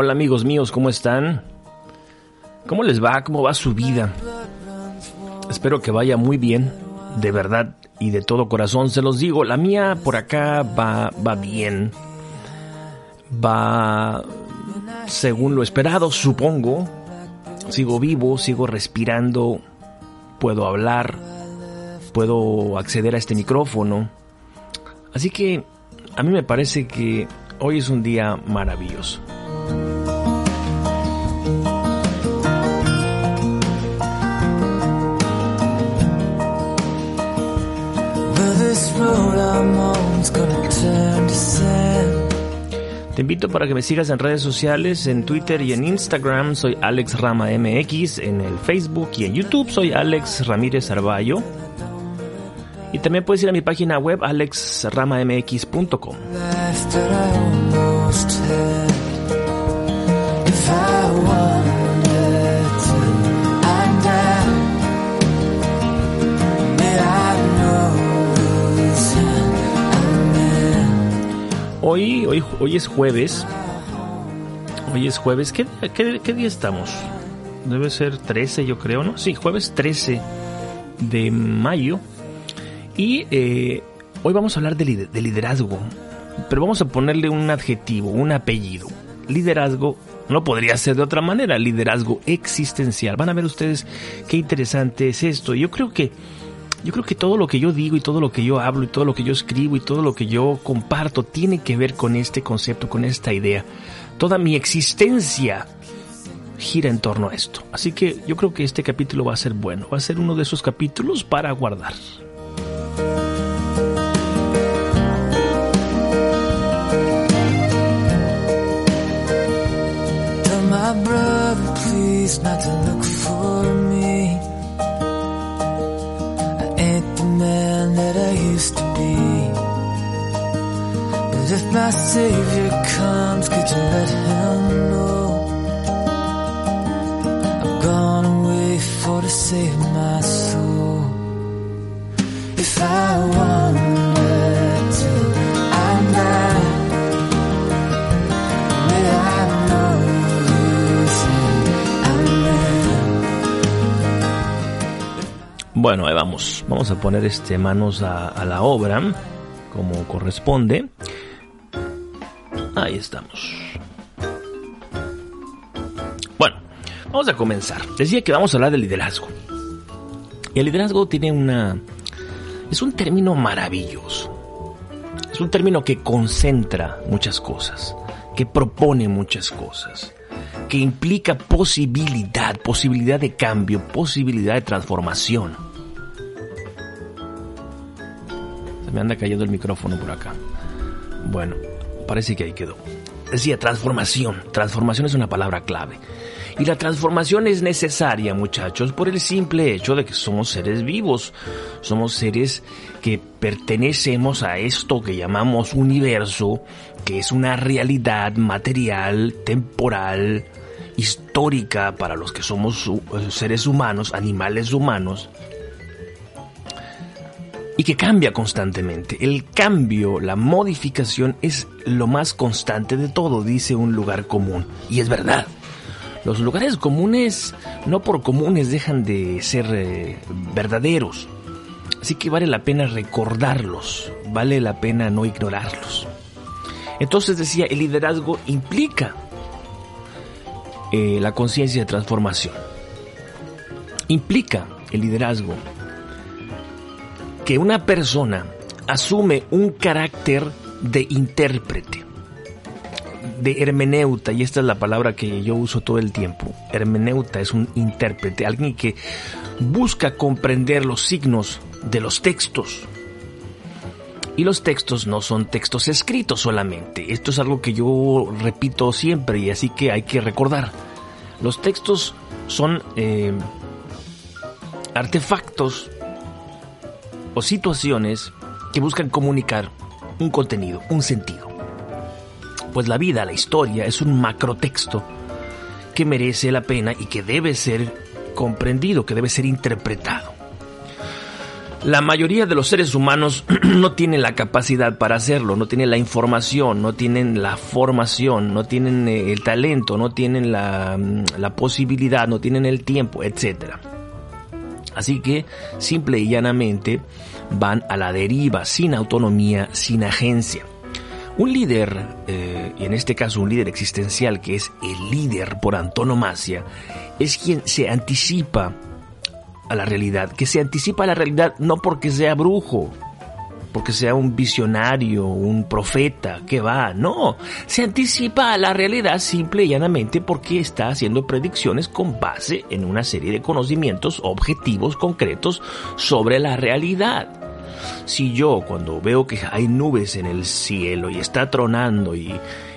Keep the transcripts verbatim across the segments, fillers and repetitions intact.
Hola amigos míos, ¿cómo están? ¿Cómo les va? ¿Cómo va su vida? Espero que vaya muy bien, de verdad y de todo corazón se los digo. La mía por acá va, va bien, va según lo esperado, supongo. Sigo vivo, sigo respirando, puedo hablar, puedo acceder a este micrófono. Así que a mí me parece que hoy es un día maravilloso. Te invito para que me sigas en redes sociales, en Twitter y en Instagram soy Alex Rama M X, en el Facebook y en YouTube soy Alex Ramírez Arballo. Y también puedes ir a mi página web alex rama m x punto com. Hoy, hoy, hoy es jueves. Hoy es jueves. ¿Qué, qué, qué día estamos? Debe ser trece, yo creo, ¿no? Sí, jueves trece de mayo. Y eh, hoy vamos a hablar de, lider- de liderazgo. Pero vamos a ponerle un adjetivo, un apellido. Liderazgo no podría ser de otra manera. Liderazgo existencial. Van a ver ustedes qué interesante es esto. Yo creo que Yo creo que todo lo que yo digo y todo lo que yo hablo y todo lo que yo escribo y todo lo que yo comparto tiene que ver con este concepto, con esta idea. Toda mi existencia gira en torno a esto. Así que yo creo que este capítulo va a ser bueno. Va a ser uno de esos capítulos para guardar. Tell my brother, please, not to look for me. Man that I used to be, but if my savior comes, could you let him know I've gone away for to save my soul. If I wanted to, I might, may I know Bueno, ahí vamos. Vamos a poner este manos a, a la obra, como corresponde. Ahí estamos. Bueno, vamos a comenzar. Decía que vamos a hablar del liderazgo. Y el liderazgo tiene una... Es un término maravilloso. Es un término que concentra muchas cosas, que propone muchas cosas, que implica posibilidad, posibilidad de cambio, posibilidad de transformación. Me anda cayendo el micrófono por acá. Bueno, parece que ahí quedó. Decía transformación. Transformación es una palabra clave. Y la transformación es necesaria, muchachos, por el simple hecho de que somos seres vivos. Somos seres que pertenecemos a esto que llamamos universo, que es una realidad material, temporal, histórica para los que somos seres humanos, animales humanos. Y que cambia constantemente. El cambio, la modificación es lo más constante de todo, dice un lugar común. Y es verdad. Los lugares comunes, no por comunes, dejan de ser eh, verdaderos. Así que vale la pena recordarlos. Vale la pena no ignorarlos. Entonces decía, el liderazgo implica eh, la conciencia de transformación. Implica el liderazgo que una persona asume un carácter de intérprete, de hermeneuta, y esta es la palabra que yo uso todo el tiempo. Hermeneuta es un intérprete, alguien que busca comprender los signos de los textos. Y los textos no son textos escritos solamente. Esto es algo que yo repito siempre y así que hay que recordar. Los textos son eh, artefactos o situaciones que buscan comunicar un contenido, un sentido. Pues la vida, la historia, es un macrotexto que merece la pena y que debe ser comprendido, que debe ser interpretado. la mayoría de los seres humanos no tienen la capacidad para hacerlo, no tienen la información, no tienen la formación, no tienen el talento, no tienen la, la posibilidad, no tienen el tiempo, etcétera. Así que, simple y llanamente, van a la deriva, sin autonomía, sin agencia. Un líder, eh, y en este caso un líder existencial, que es el líder por antonomasia, es quien se anticipa a la realidad, que se anticipa a la realidad no porque sea brujo, porque sea un visionario, un profeta, que va, no, se anticipa a la realidad simple y llanamente porque está haciendo predicciones con base en una serie de conocimientos objetivos concretos sobre la realidad. Si yo, cuando veo que hay nubes en el cielo y está tronando y,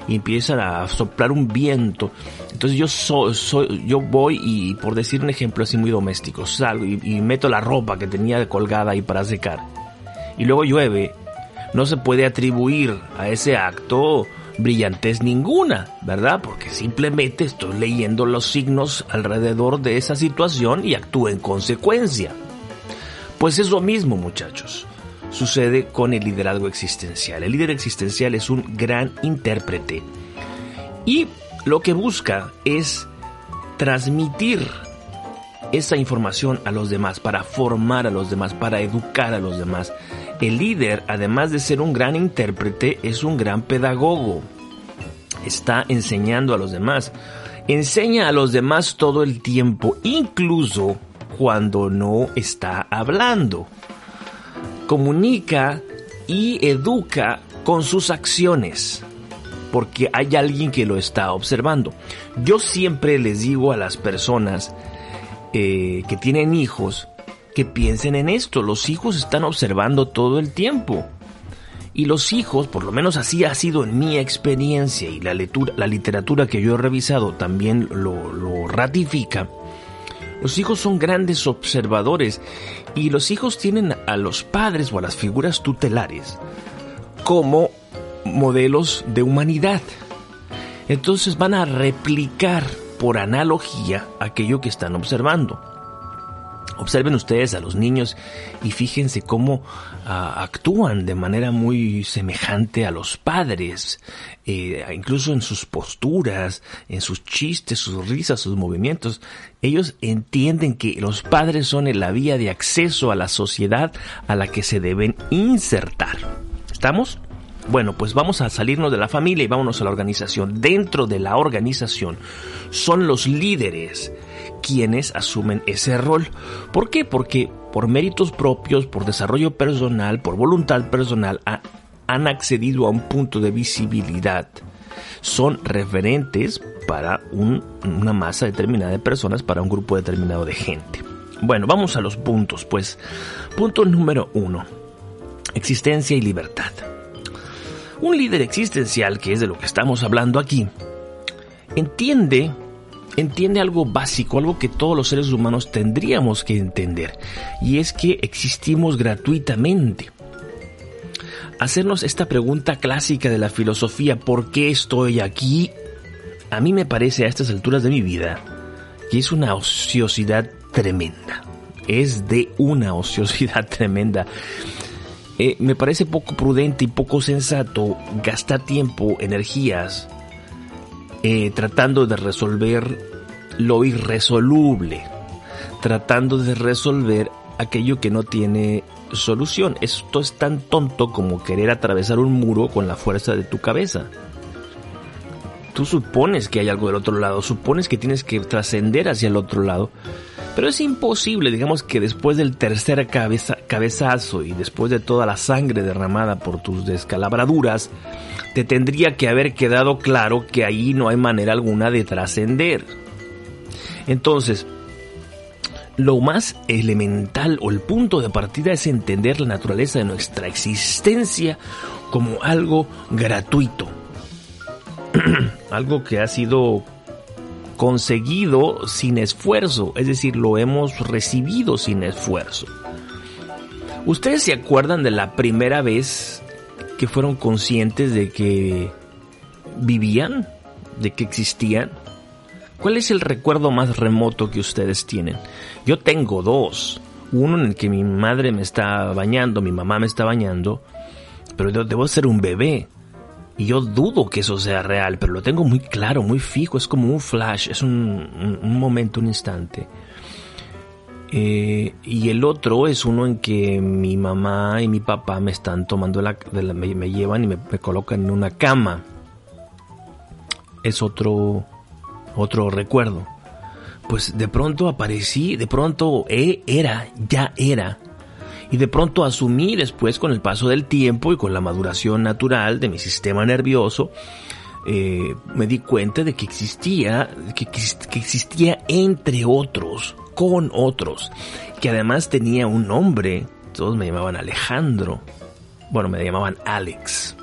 y empieza a soplar un viento, entonces yo so, so, yo voy y, por decir un ejemplo así muy doméstico, salgo y, y meto la ropa que tenía colgada ahí para secar, y luego llueve, no se puede atribuir a ese acto brillantez ninguna, ¿verdad? Porque simplemente estoy leyendo los signos alrededor de esa situación y actúo en consecuencia. Pues eso mismo, muchachos, sucede con el liderazgo existencial. El líder existencial es un gran intérprete y lo que busca es transmitir esa información a los demás, para formar a los demás, para educar a los demás. El líder, además de ser un gran intérprete, es un gran pedagogo. Está enseñando a los demás. Enseña a los demás todo el tiempo, incluso cuando no está hablando. Comunica y educa con sus acciones, porque hay alguien que lo está observando. Yo siempre les digo a las personas Eh, que tienen hijos, que piensen en esto. Los hijos están observando todo el tiempo. Y los hijos, por lo menos así ha sido en mi experiencia, y la lectura, la literatura que yo he revisado también lo, lo ratifica. Los hijos son grandes observadores, y los hijos tienen a los padres o a las figuras tutelares como modelos de humanidad. Entonces van a replicar por analogía aquello que están observando. Observen ustedes a los niños y fíjense cómo uh, actúan de manera muy semejante a los padres, eh, incluso en sus posturas, en sus chistes, sus risas, sus movimientos. Ellos entienden que los padres son la vía de acceso a la sociedad a la que se deben insertar. ¿Estamos? Bueno, pues vamos a salirnos de la familia y vámonos a la organización. Dentro de la organización son los líderes quienes asumen ese rol. ¿Por qué? Porque por méritos propios, por desarrollo personal, por voluntad personal, ha, han accedido a un punto de visibilidad. Son referentes para un, una masa determinada de personas, para un grupo determinado de gente. Bueno, vamos a los puntos, pues. Punto número uno. Existencia y libertad. Un líder existencial, que es de lo que estamos hablando aquí, entiende, entiende algo básico, algo que todos los seres humanos tendríamos que entender, y es que existimos gratuitamente. Hacernos esta pregunta clásica de la filosofía, ¿por qué estoy aquí? A mí me parece a estas alturas de mi vida que es una ociosidad tremenda. Es de una ociosidad tremenda. Eh, me parece poco prudente y poco sensato gastar tiempo, energías, eh, tratando de resolver lo irresoluble, tratando de resolver aquello que no tiene solución. Esto es tan tonto como querer atravesar un muro con la fuerza de tu cabeza. Tú supones que hay algo del otro lado, supones que tienes que trascender hacia el otro lado, pero es imposible. Digamos que después del tercer cabeza, cabezazo y después de toda la sangre derramada por tus descalabraduras, te tendría que haber quedado claro que ahí no hay manera alguna de trascender. Entonces, lo más elemental o el punto de partida es entender la naturaleza de nuestra existencia como algo gratuito, algo que ha sido conseguido sin esfuerzo, es decir, lo hemos recibido sin esfuerzo. ¿Ustedes se acuerdan de la primera vez que fueron conscientes de que vivían, de que existían? ¿Cuál es el recuerdo más remoto que ustedes tienen? Yo tengo dos. uno en el que mi madre me está bañando, mi mamá me está bañando, pero yo debo ser un bebé. Y yo dudo que eso sea real, pero lo tengo muy claro, muy fijo, es como un flash, es un, un, un momento, un instante. Eh, y el otro es uno en que mi mamá y mi papá me están tomando, la, de la me, me llevan y me, me colocan en una cama. Es otro, otro recuerdo. Pues de pronto aparecí, de pronto eh, era, ya era. Y de pronto asumí después, con el paso del tiempo y con la maduración natural de mi sistema nervioso, eh, me di cuenta de que existía, que, que existía entre otros, con otros, que además tenía un nombre. Todos me llamaban Alejandro, bueno, me llamaban Alex,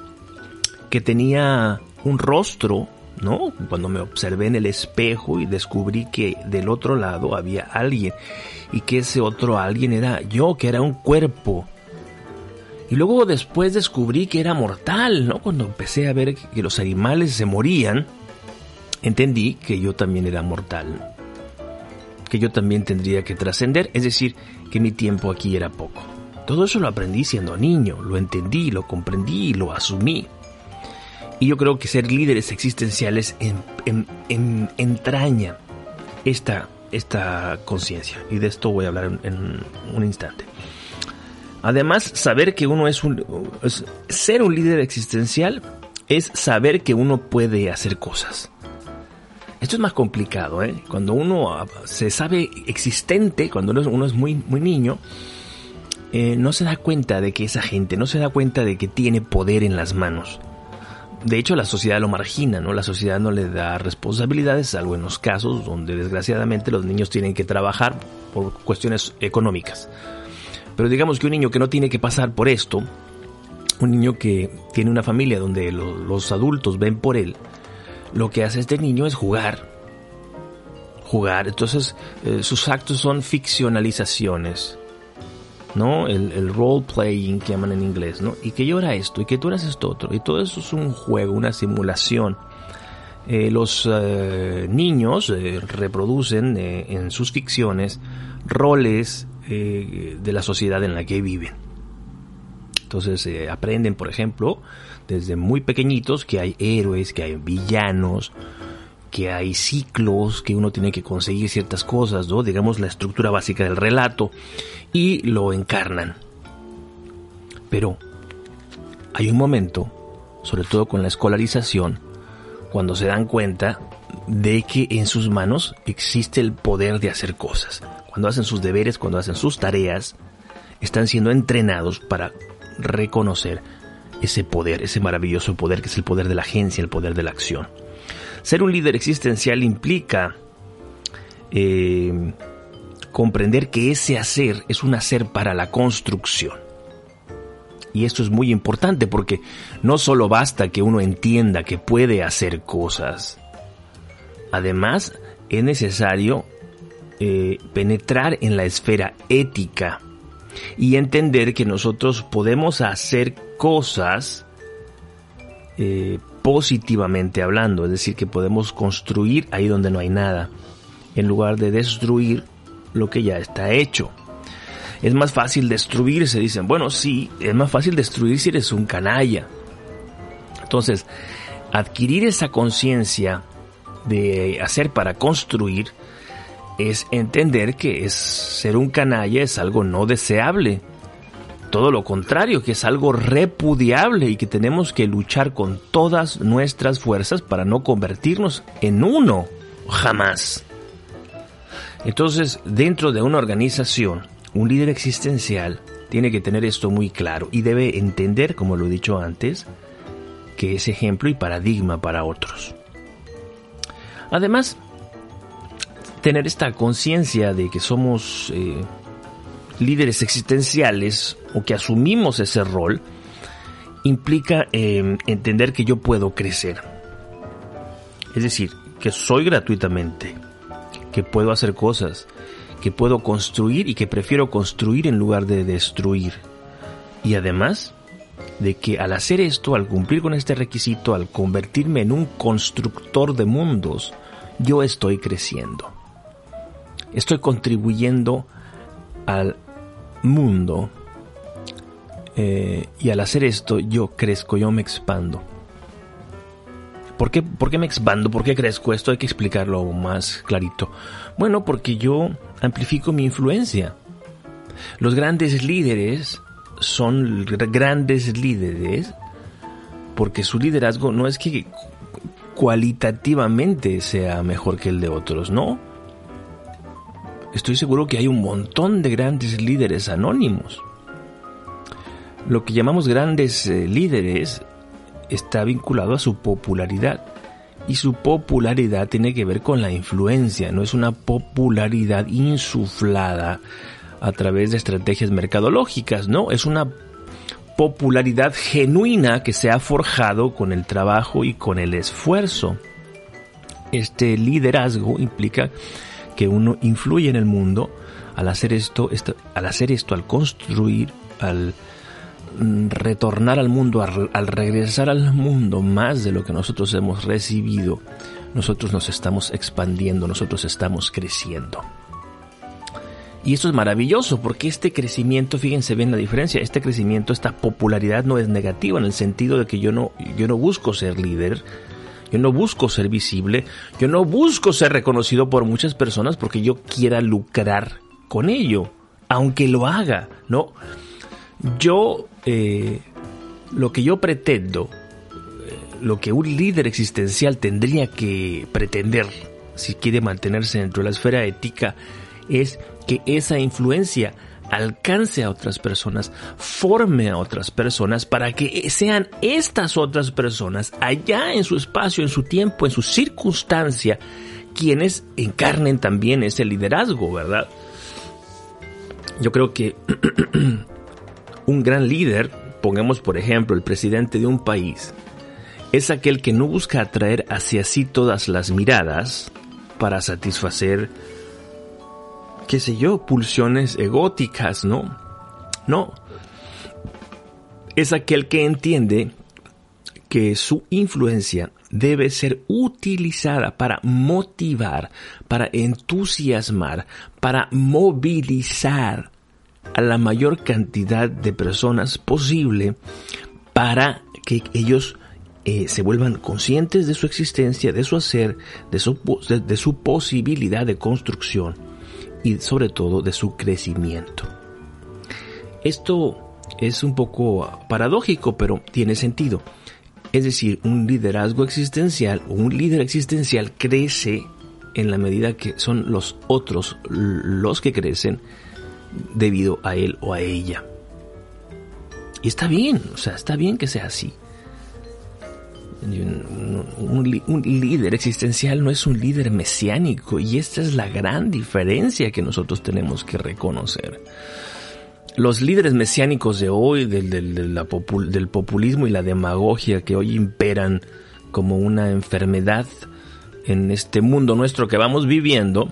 que tenía un rostro, ¿no? Cuando me observé en el espejo y descubrí que del otro lado había alguien, y que ese otro alguien era yo, que era un cuerpo. Y luego después descubrí que era mortal, ¿no? Cuando empecé a ver que los animales se morían, entendí que yo también era mortal, que yo también tendría que trascender, es decir, que mi tiempo aquí era poco. Todo eso lo aprendí siendo niño, lo entendí, lo comprendí, lo asumí. Y yo creo que ser líderes existenciales en, en, en, entraña esta esta conciencia, y de esto voy a hablar en, en un instante. Además, saber que uno es un es, ser un líder existencial es saber que uno puede hacer cosas. Esto es más complicado, ¿eh? Cuando uno se sabe existente, cuando uno es muy muy niño, eh, no se da cuenta de que esa gente, no se da cuenta de que tiene poder en las manos. De hecho, la sociedad lo margina, ¿no? La sociedad no le da responsabilidades, salvo en los casos donde desgraciadamente los niños tienen que trabajar por cuestiones económicas. Pero digamos que un niño que no tiene que pasar por esto, un niño que tiene una familia donde lo, los adultos ven por él, lo que hace este niño es jugar. Jugar. Entonces, eh, sus actos son ficcionalizaciones, ¿no? El, el role playing que llaman en inglés, ¿no? Y que yo era esto, y que tú eras esto otro, y todo eso es un juego, una simulación. Eh, los eh, niños eh, reproducen eh, en sus ficciones roles eh, de la sociedad en la que viven. Entonces eh, aprenden, por ejemplo, desde muy pequeñitos que hay héroes, que hay villanos, que hay ciclos, que uno tiene que conseguir ciertas cosas, ¿no? Digamos la estructura básica del relato, y lo encarnan. Pero hay un momento, sobre todo con la escolarización, cuando se dan cuenta de que en sus manos existe el poder de hacer cosas. Cuando hacen sus deberes, cuando hacen sus tareas, están siendo entrenados para reconocer ese poder, ese maravilloso poder que es el poder de la agencia, el poder de la acción. Ser un líder existencial implica eh, comprender que ese hacer es un hacer para la construcción. Y esto es muy importante, porque no solo basta que uno entienda que puede hacer cosas, además es necesario eh, penetrar en la esfera ética y entender que nosotros podemos hacer cosas eh, positivamente hablando, es decir, que podemos construir ahí donde no hay nada, en lugar de destruir lo que ya está hecho. Es más fácil destruir, se dicen. Bueno, sí, es más fácil destruir si eres un canalla. Entonces, adquirir esa conciencia de hacer para construir es entender que es ser un canalla es algo no deseable. Todo lo contrario, que es algo repudiable y que tenemos que luchar con todas nuestras fuerzas para no convertirnos en uno, jamás. Entonces, dentro de una organización, un líder existencial tiene que tener esto muy claro y debe entender, como lo he dicho antes, que es ejemplo y paradigma para otros. Además, tener esta conciencia de que somos eh, líderes existenciales, o que asumimos ese rol, implica eh, entender que yo puedo crecer. Es decir, que soy gratuitamente, que puedo hacer cosas, que puedo construir y que prefiero construir en lugar de destruir. Y además, de que al hacer esto, al cumplir con este requisito, al convertirme en un constructor de mundos, yo estoy creciendo. Estoy contribuyendo al mundo. Eh, y al hacer esto yo crezco, yo me expando. ¿Por qué, ¿Por qué me expando? ¿Por qué crezco? Esto hay que explicarlo más clarito. Bueno, porque yo amplifico mi influencia. Los grandes líderes son grandes líderes porque su liderazgo no es que cualitativamente sea mejor que el de otros, no. Estoy seguro que hay un montón de grandes líderes anónimos. Lo que llamamos grandes líderes está vinculado a su popularidad. Y su popularidad tiene que ver con la influencia, no es una popularidad insuflada a través de estrategias mercadológicas, no, es una popularidad genuina que se ha forjado con el trabajo y con el esfuerzo. Este liderazgo implica que uno influye en el mundo al hacer esto, al hacer esto, al construir, al retornar al mundo, al regresar al mundo más de lo que nosotros hemos recibido, nosotros nos estamos expandiendo, nosotros estamos creciendo. Y esto es maravilloso porque este crecimiento, fíjense bien la diferencia, este crecimiento, esta popularidad no es negativa en el sentido de que yo no, yo no busco ser líder, yo no busco ser visible, yo no busco ser reconocido por muchas personas porque yo quiera lucrar con ello, aunque lo haga, ¿no? Yo, eh, lo que yo pretendo, lo que un líder existencial tendría que pretender, si quiere mantenerse dentro de la esfera ética, es que esa influencia alcance a otras personas, forme a otras personas para que sean estas otras personas allá en su espacio, en su tiempo, en su circunstancia, quienes encarnen también ese liderazgo, ¿verdad? Yo creo que un gran líder, pongamos por ejemplo el presidente de un país, es aquel que no busca atraer hacia sí todas las miradas para satisfacer, qué sé yo, pulsiones egóticas, ¿no? No. Es aquel que entiende que su influencia debe ser utilizada para motivar, para entusiasmar, para movilizar a la mayor cantidad de personas posible para que ellos eh, se vuelvan conscientes de su existencia, de su hacer, de su, de, de su posibilidad de construcción y sobre todo de su crecimiento. Esto es un poco paradójico, pero tiene sentido. Es decir, un liderazgo existencial o un líder existencial crece en la medida que son los otros los que crecen debido a él o a ella. Y está bien, o sea, está bien que sea así. Un, un, un líder existencial no es un líder mesiánico, y esta es la gran diferencia que nosotros tenemos que reconocer. Los líderes mesiánicos de hoy, del, del, del, la popul, del populismo y la demagogia que hoy imperan como una enfermedad en este mundo nuestro que vamos viviendo,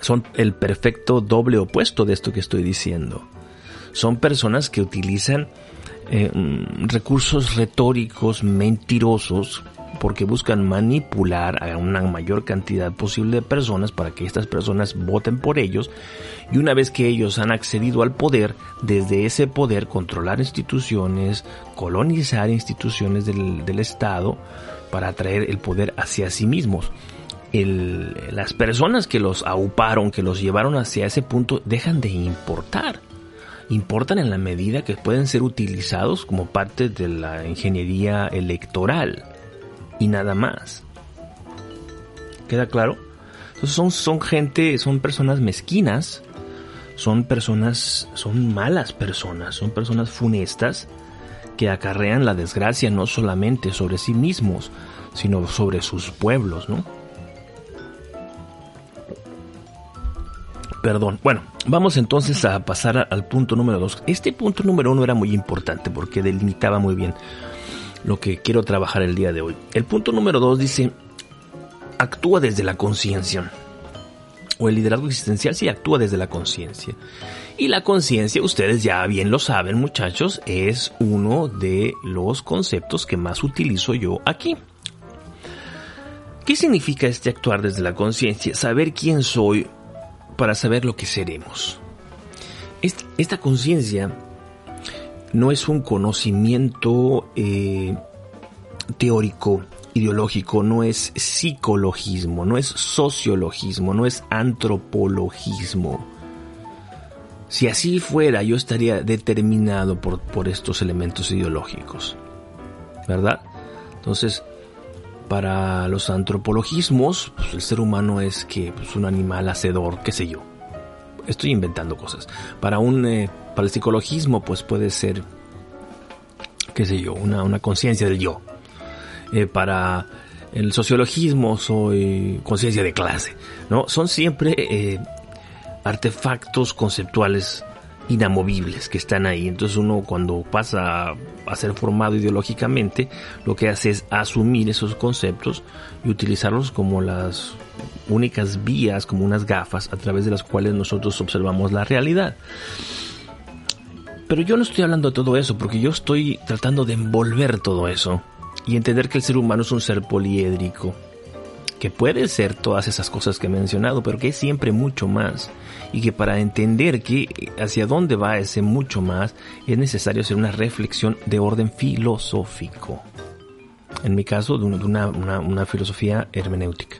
son el perfecto doble opuesto de esto que estoy diciendo. Son personas que utilizan eh, recursos retóricos mentirosos porque buscan manipular a una mayor cantidad posible de personas para que estas personas voten por ellos, y una vez que ellos han accedido al poder, desde ese poder controlar instituciones, colonizar instituciones del, del Estado para atraer el poder hacia sí mismos. El, las personas que los auparon, que los llevaron hacia ese punto, dejan de importar. Importan en la medida que pueden ser utilizados como parte de la ingeniería electoral y nada más. ¿Queda claro? Entonces son, son gente, son personas mezquinas, son personas, son malas personas, son personas funestas que acarrean la desgracia no solamente sobre sí mismos, sino sobre sus pueblos, ¿no? Perdón. Bueno, vamos entonces a pasar al punto número dos. Este punto número uno era muy importante porque delimitaba muy bien lo que quiero trabajar el día de hoy. El punto número dos dice: actúa desde la conciencia. O el liderazgo existencial sí actúa desde la conciencia. Y la conciencia, ustedes ya bien lo saben, muchachos, es uno de los conceptos que más utilizo yo aquí. ¿Qué significa este actuar desde la conciencia? Saber quién soy para saber lo que seremos. Esta, esta conciencia no es un conocimiento eh, teórico, ideológico, no es psicologismo, no es sociologismo, no es antropologismo. Si así fuera, yo estaría determinado por, por estos elementos ideológicos, ¿verdad? Entonces, para los antropologismos, pues, el ser humano es que pues, un animal hacedor, qué sé yo. Estoy inventando cosas. Para un eh, para el psicologismo, pues puede ser, qué sé yo, una, una conciencia del yo. Eh, para el sociologismo, soy conciencia de clase, ¿no? Son siempre... Eh, artefactos conceptuales inamovibles que están ahí. Entonces uno, cuando pasa a ser formado ideológicamente, lo que hace es asumir esos conceptos y utilizarlos como las únicas vías, como unas gafas a través de las cuales nosotros observamos la realidad. Pero yo no estoy hablando de todo eso, porque yo estoy tratando de envolver todo eso y entender que el ser humano es un ser poliédrico, que puede ser todas esas cosas que he mencionado, pero que es siempre mucho más, y que para entender que hacia dónde va ese mucho más es necesario hacer una reflexión de orden filosófico, en mi caso de una, una, una filosofía hermenéutica,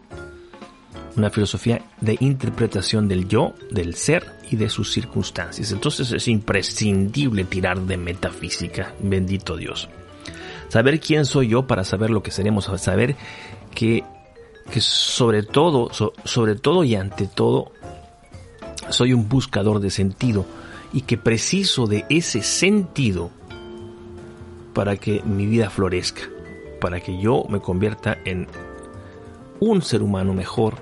una filosofía de interpretación del yo, del ser y de sus circunstancias. Entonces es imprescindible tirar de metafísica, bendito Dios, saber quién soy yo para saber lo que seremos, saber que que sobre todo, so, sobre todo y ante todo, soy un buscador de sentido, y que preciso de ese sentido para que mi vida florezca, para que yo me convierta en un ser humano mejor,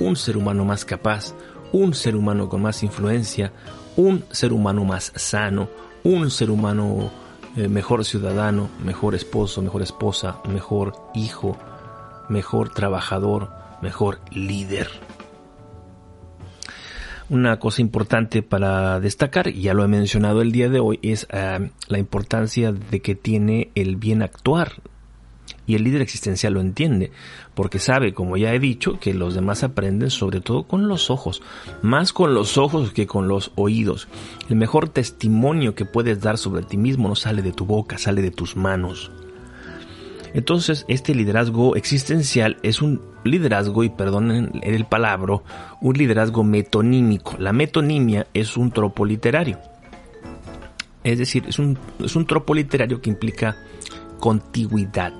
un ser humano más capaz, un ser humano con más influencia, un ser humano más sano, un ser humano eh, mejor ciudadano, mejor esposo, mejor esposa, mejor hijo, mejor trabajador, mejor líder. Una cosa importante para destacar, y ya lo he mencionado el día de hoy, es uh, la importancia de que tiene el bien actuar. Y el líder existencial lo entiende, porque sabe, como ya he dicho, que los demás aprenden sobre todo con los ojos, más con los ojos que con los oídos. El mejor testimonio que puedes dar sobre ti mismo no sale de tu boca, sale de tus manos. Entonces, este liderazgo existencial es un liderazgo, y perdonen el palabro, un liderazgo metonímico. La metonimia es un tropo literario. Es decir, es un, es un tropo literario que implica contigüidad.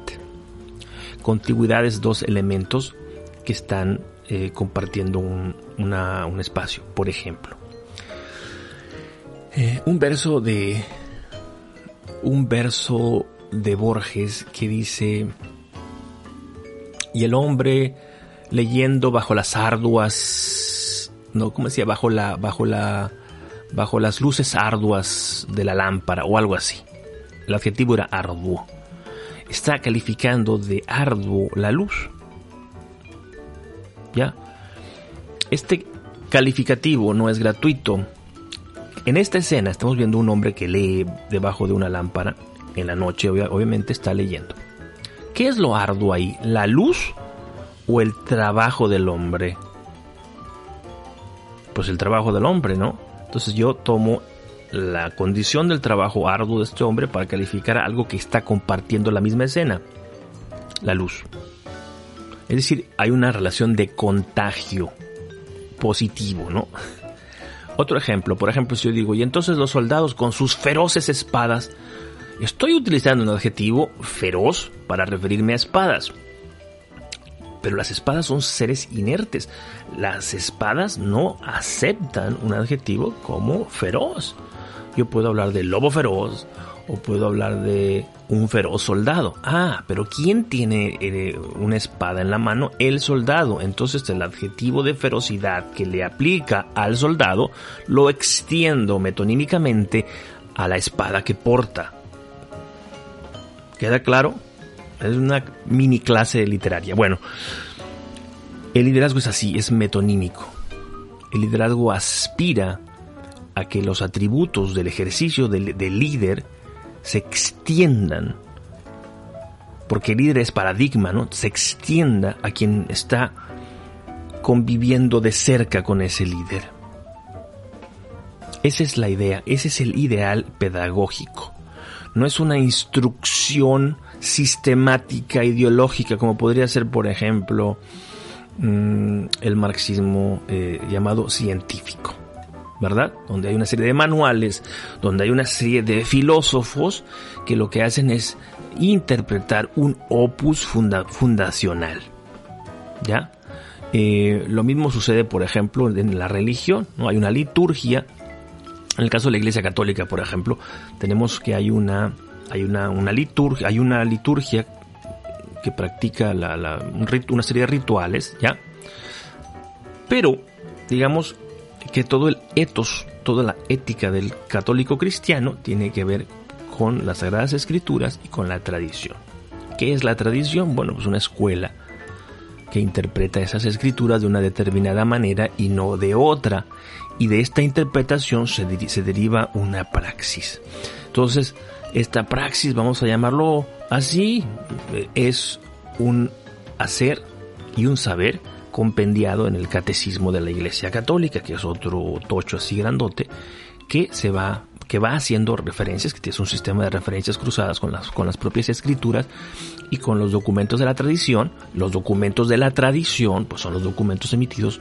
Contigüidad es dos elementos que están eh, compartiendo un, una, un espacio. Por ejemplo, eh, un verso de... Un verso... de Borges que dice: y el hombre leyendo bajo las arduas, no, ¿cómo decía? Bajo la, bajo la, bajo las luces arduas de la lámpara o algo así. El adjetivo era arduo. Está calificando de arduo la luz. ¿Ya? Este calificativo no es gratuito. En esta escena estamos viendo un hombre que lee debajo de una lámpara. En la noche, obviamente, está leyendo. ¿Qué es lo arduo ahí? ¿La luz o el trabajo del hombre? Pues el trabajo del hombre, ¿no? Entonces yo tomo la condición del trabajo arduo de este hombre para calificar algo que está compartiendo la misma escena, la luz. Es decir, hay una relación de contagio positivo, ¿no? Otro ejemplo, por ejemplo, si yo digo, y entonces los soldados con sus feroces espadas... Estoy utilizando un adjetivo feroz para referirme a espadas. Pero las espadas son seres inertes. Las espadas no aceptan un adjetivo como feroz. Yo puedo hablar de lobo feroz o puedo hablar de un feroz soldado. Ah, pero ¿quién tiene eh, una espada en la mano? El soldado. Entonces el adjetivo de ferocidad que le aplica al soldado lo extiendo metonímicamente a la espada que porta. ¿Queda claro? Es una mini clase literaria. Bueno, el liderazgo es así, es metonímico. El liderazgo aspira a que los atributos del ejercicio del, del líder se extiendan. Porque el líder es paradigma, ¿no? Se extienda a quien está conviviendo de cerca con ese líder. Esa es la idea, ese es el ideal pedagógico. No es una instrucción sistemática, ideológica, como podría ser, por ejemplo, el marxismo eh, llamado científico, ¿verdad? Donde hay una serie de manuales, donde hay una serie de filósofos que lo que hacen es interpretar un opus funda- fundacional, ¿ya? Eh, lo mismo sucede, por ejemplo, en la religión, ¿no? Hay una liturgia. En el caso de la Iglesia Católica, por ejemplo, tenemos que hay una hay una, una liturgia, hay una liturgia que practica la, la, un rit- una serie de rituales, ¿ya? Pero, digamos que todo el ethos, toda la ética del católico cristiano tiene que ver con las Sagradas Escrituras y con la tradición. ¿Qué es la tradición? Bueno, pues una escuela que interpreta esas escrituras de una determinada manera y no de otra. Y de esta interpretación se, diri- se deriva una praxis. Entonces, esta praxis, vamos a llamarlo así, es un hacer y un saber compendiado en el Catecismo de la Iglesia Católica, que es otro tocho así grandote, que se va, que va haciendo referencias, que es un sistema de referencias cruzadas con las, con las propias escrituras y con los documentos de la tradición. Los documentos de la tradición, pues son los documentos emitidos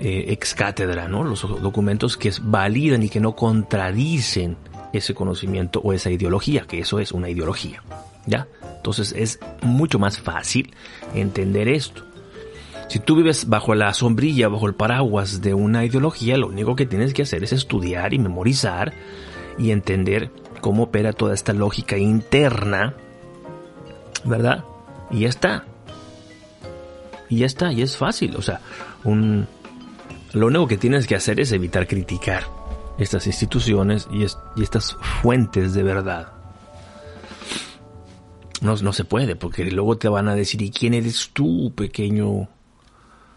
eh, ex cátedra, ¿no? Los documentos que validan y que no contradicen ese conocimiento o esa ideología, que eso es una ideología, ¿ya? Entonces es mucho más fácil entender esto. Si tú vives bajo la sombrilla, bajo el paraguas de una ideología, lo único que tienes que hacer es estudiar y memorizar y entender cómo opera toda esta lógica interna, ¿verdad? Y ya está. Y ya está, y es fácil. O sea, un... lo único que tienes que hacer es evitar criticar estas instituciones y, es... y estas fuentes de verdad. No, no se puede, porque luego te van a decir, ¿y quién eres tú, pequeño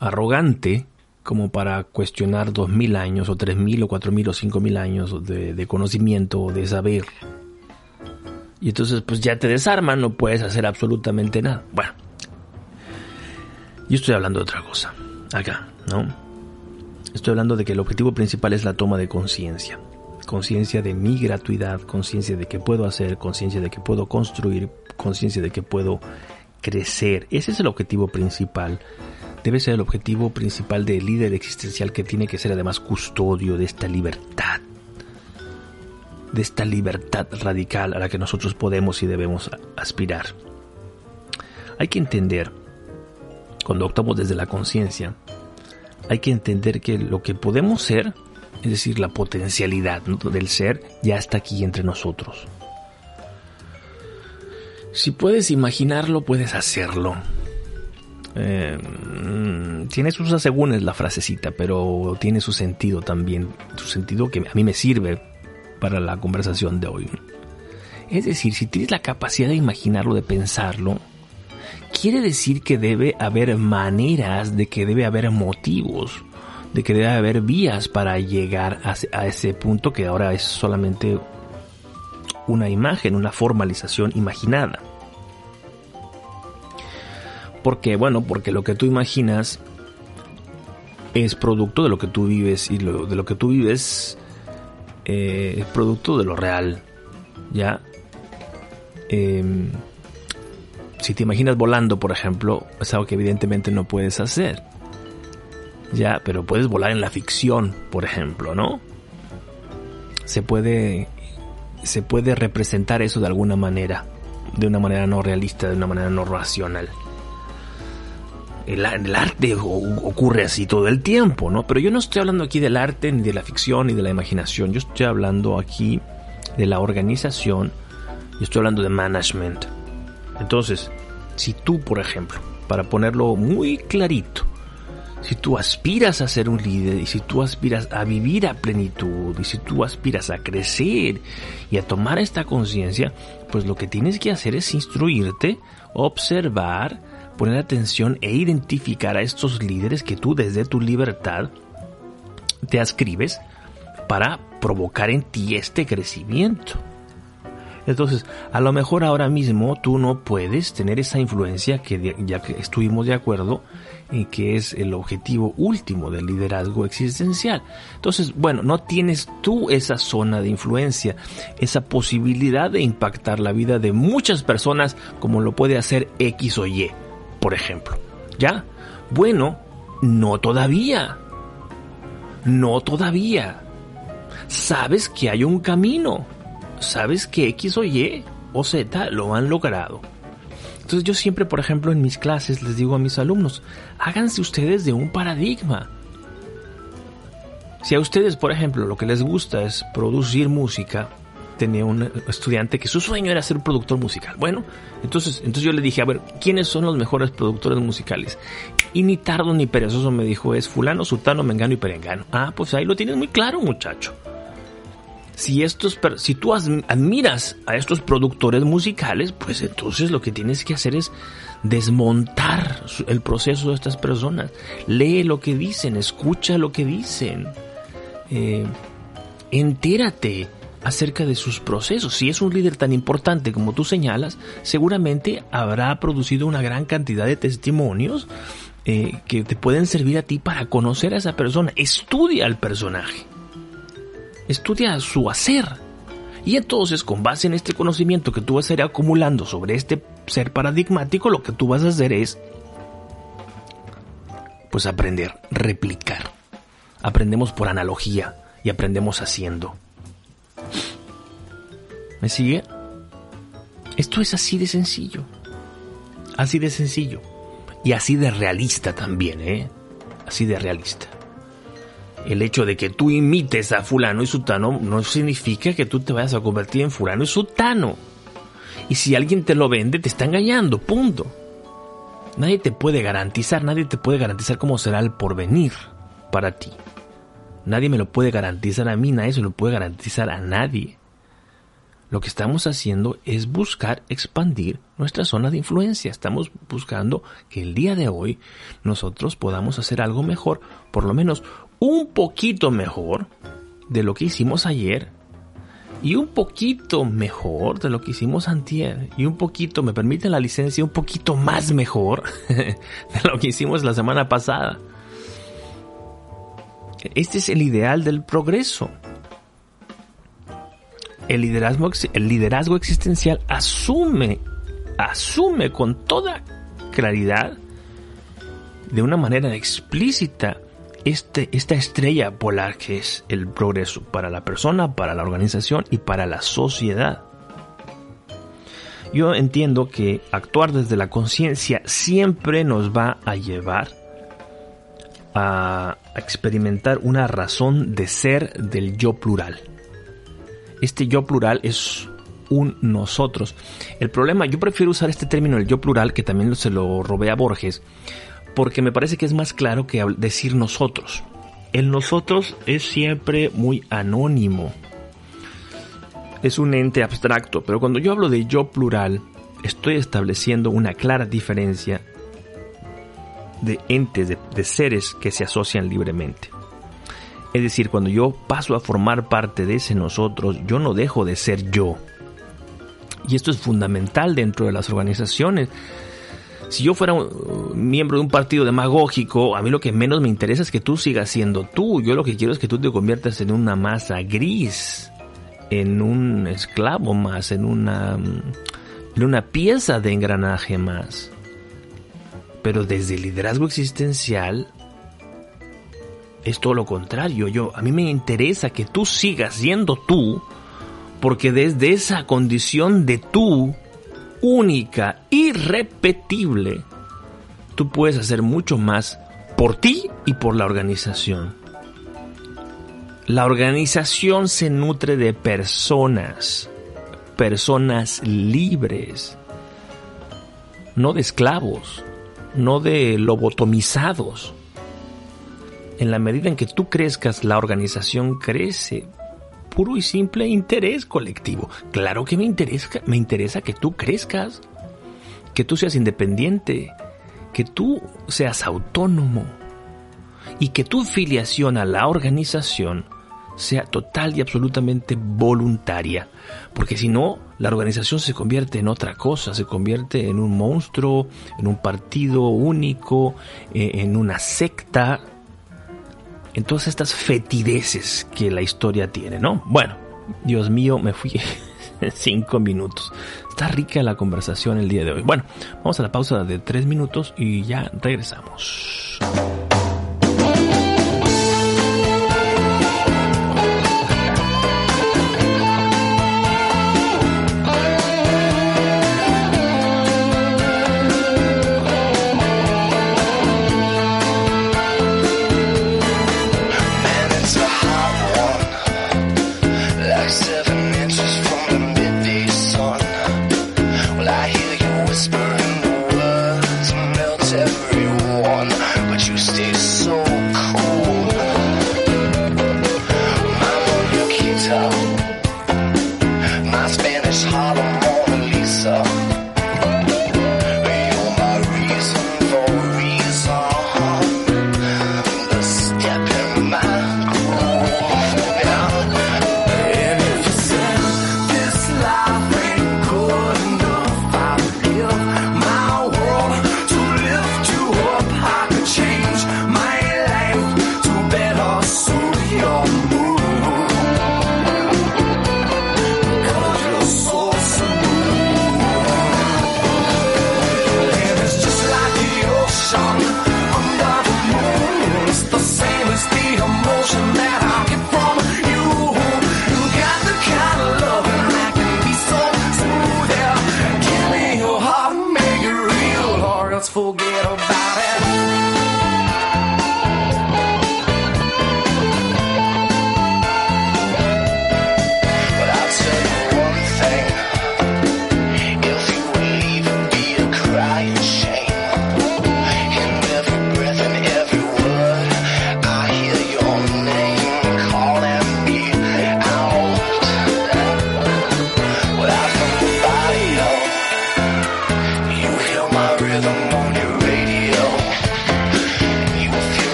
arrogante, como para cuestionar dos mil años o tres mil o cuatro mil o cinco mil años de, de conocimiento o de saber? Y entonces pues ya te desarman, no puedes hacer absolutamente nada. Bueno, yo estoy hablando de otra cosa acá, ¿no? Estoy hablando de que el objetivo principal es la toma de conciencia, conciencia de mi gratuidad, conciencia de que puedo hacer, conciencia de que puedo construir, conciencia de que puedo crecer. Ese es el objetivo principal. Debe ser el objetivo principal del líder existencial, que tiene que ser además custodio de esta libertad, de esta libertad radical a la que nosotros podemos y debemos aspirar. Hay que entender, cuando optamos desde la conciencia, hay que entender que lo que podemos ser, es decir, la potencialidad, ¿no?, del ser, ya está aquí entre nosotros. Si puedes imaginarlo, puedes hacerlo. Eh, tiene sus asegúnes la frasecita, pero tiene su sentido también, su sentido que a mí me sirve para la conversación de hoy. Es decir, si tienes la capacidad de imaginarlo, de pensarlo, quiere decir que debe haber maneras, de que debe haber motivos, de que debe haber vías para llegar a, a ese punto que ahora es solamente una imagen, una formalización imaginada. Porque, bueno, porque lo que tú imaginas es producto de lo que tú vives, y lo, de lo que tú vives eh, es producto de lo real, ¿ya? Eh, si te imaginas volando, por ejemplo, es algo que evidentemente no puedes hacer, ¿ya? Pero puedes volar en la ficción, por ejemplo, ¿no? Se puede, se puede representar eso de alguna manera, de una manera no realista, de una manera no racional. El, el arte ocurre así todo el tiempo, ¿no? Pero yo no estoy hablando aquí del arte, ni de la ficción, ni de la imaginación. Yo estoy hablando aquí de la organización. Yo estoy hablando de management. Entonces, si tú, por ejemplo, para ponerlo muy clarito, si tú aspiras a ser un líder, y si tú aspiras a vivir a plenitud, y si tú aspiras a crecer y a tomar esta conciencia, pues lo que tienes que hacer es instruirte, observar, poner atención e identificar a estos líderes que tú desde tu libertad te adscribes para provocar en ti este crecimiento. Entonces, a lo mejor ahora mismo tú no puedes tener esa influencia que de, ya que estuvimos de acuerdo en que es el objetivo último del liderazgo existencial. Entonces, bueno, no tienes tú esa zona de influencia, esa posibilidad de impactar la vida de muchas personas como lo puede hacer X o Y, por ejemplo. ¿Ya? Bueno, no todavía. No todavía. Sabes que hay un camino. Sabes que X o Y o Z lo han logrado. Entonces yo siempre, por ejemplo, en mis clases les digo a mis alumnos, háganse ustedes de un paradigma. Si a ustedes, por ejemplo, lo que les gusta es producir música, tenía un estudiante que su sueño era ser productor musical. Bueno, entonces, entonces yo le dije, a ver, ¿quiénes son los mejores productores musicales? Y ni tardo ni perezoso me dijo, es fulano, sultano, mengano y perengano. Ah, pues ahí lo tienes muy claro, muchacho. Si estos, si tú admiras a estos productores musicales, pues entonces lo que tienes que hacer es desmontar el proceso de estas personas. Lee lo que dicen, escucha lo que dicen, eh, entérate acerca de sus procesos. Si es un líder tan importante como tú señalas, seguramente habrá producido una gran cantidad de testimonios eh, que te pueden servir a ti para conocer a esa persona. Estudia al personaje, estudia su hacer, y entonces, con base en este conocimiento que tú vas a ir acumulando sobre este ser paradigmático, lo que tú vas a hacer es pues aprender, replicar. Aprendemos por analogía y aprendemos haciendo. ¿Me sigue? Esto es así de sencillo. Así de sencillo. Y así de realista también, ¿eh? Así de realista. El hecho de que tú imites a fulano y sutano no significa que tú te vayas a convertir en fulano y sutano. Y si alguien te lo vende, te está engañando, punto. Nadie te puede garantizar, nadie te puede garantizar cómo será el porvenir para ti. Nadie me lo puede garantizar a mí, nadie se lo puede garantizar a nadie. Lo que estamos haciendo es buscar expandir nuestra zona de influencia. Estamos buscando que el día de hoy nosotros podamos hacer algo mejor, por lo menos un poquito mejor de lo que hicimos ayer, y un poquito mejor de lo que hicimos antier, y un poquito, me permiten la licencia, un poquito más mejor de lo que hicimos la semana pasada. Este es el ideal del progreso. El liderazgo, el liderazgo existencial asume, asume con toda claridad, de una manera explícita, este, esta estrella polar que es el progreso para la persona, para la organización y para la sociedad. Yo entiendo que actuar desde la conciencia siempre nos va a llevar a experimentar una razón de ser del yo plural. Este yo plural es un nosotros. El problema, yo prefiero usar este término, el yo plural, que también se lo robé a Borges, porque me parece que es más claro que decir nosotros. El nosotros es siempre muy anónimo. Es un ente abstracto, pero cuando yo hablo de yo plural, estoy estableciendo una clara diferencia de entes, de, de seres que se asocian libremente. Es decir, cuando yo paso a formar parte de ese nosotros, yo no dejo de ser yo. Y esto es fundamental dentro de las organizaciones. Si yo fuera un miembro de un partido demagógico, a mí lo que menos me interesa es que tú sigas siendo tú. Yo lo que quiero es que tú te conviertas en una masa gris, en un esclavo más, en una, en una pieza de engranaje más. Pero desde el liderazgo existencial es todo lo contrario. Yo, a mí me interesa que tú sigas siendo tú, porque desde esa condición de tú, única, irrepetible, tú puedes hacer mucho más por ti y por la organización. La organización se nutre de personas, personas libres, no de esclavos, no de lobotomizados. En la medida en que tú crezcas, la organización crece. Puro y simple interés colectivo. Claro que me interesa, me interesa que tú crezcas, que tú seas independiente, que tú seas autónomo y que tu filiación a la organización sea total y absolutamente voluntaria, porque si no, la organización se convierte en otra cosa, se convierte en un monstruo, en un partido único, en una secta, en todas estas fetideces que la historia tiene, ¿no? Bueno, Dios mío, me fui cinco minutos. Está rica la conversación el día de hoy. Bueno, vamos a la pausa de tres minutos y ya regresamos. Tuesday.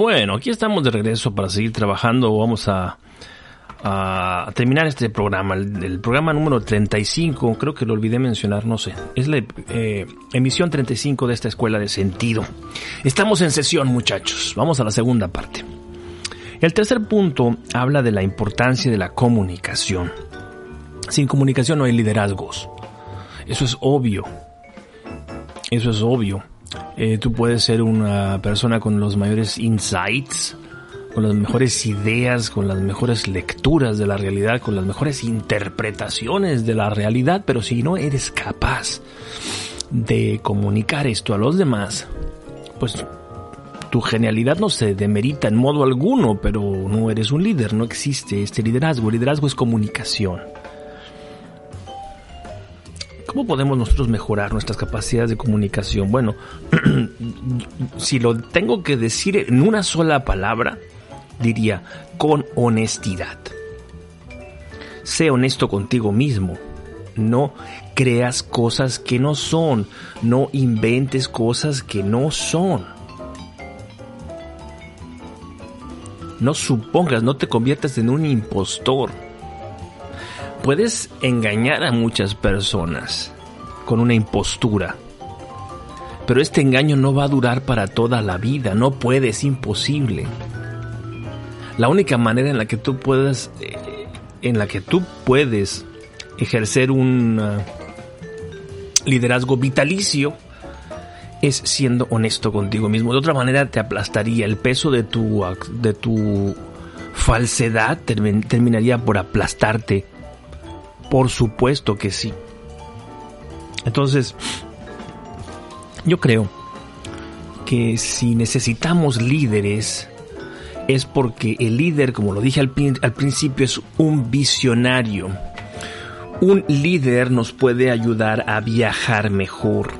Bueno, aquí estamos de regreso para seguir trabajando. Vamos a, a terminar este programa, el, el programa número treinta y cinco, creo que lo olvidé mencionar, no sé. Es la eh, emisión treinta y cinco de esta Escuela de Sentido. Estamos en sesión, muchachos. Vamos a la segunda parte. El tercer punto habla de la importancia de la comunicación. Sin comunicación no hay liderazgos. Eso es obvio. Eso es obvio. Eh, tú puedes ser una persona con los mayores insights, con las mejores ideas, con las mejores lecturas de la realidad, con las mejores interpretaciones de la realidad, pero si no eres capaz de comunicar esto a los demás, pues tu genialidad no se demerita en modo alguno, pero no eres un líder, no existe este liderazgo. El liderazgo es comunicación. ¿Cómo podemos nosotros mejorar nuestras capacidades de comunicación? Bueno, si lo tengo que decir en una sola palabra, diría con honestidad. Sé honesto contigo mismo. No creas cosas que no son. No inventes cosas que no son. No supongas, no te conviertas en un impostor. Puedes engañar a muchas personas con una impostura, pero este engaño no va a durar para toda la vida. No puede, es imposible. La única manera en la que tú puedas, en la que tú puedes ejercer un liderazgo vitalicio es siendo honesto contigo mismo. De otra manera te aplastaría. El peso de tu, de tu falsedad term- terminaría por aplastarte. Por supuesto que sí. Entonces, yo creo que si necesitamos líderes es porque el líder, como lo dije al, al principio, es un visionario. Un líder nos puede ayudar a viajar mejor,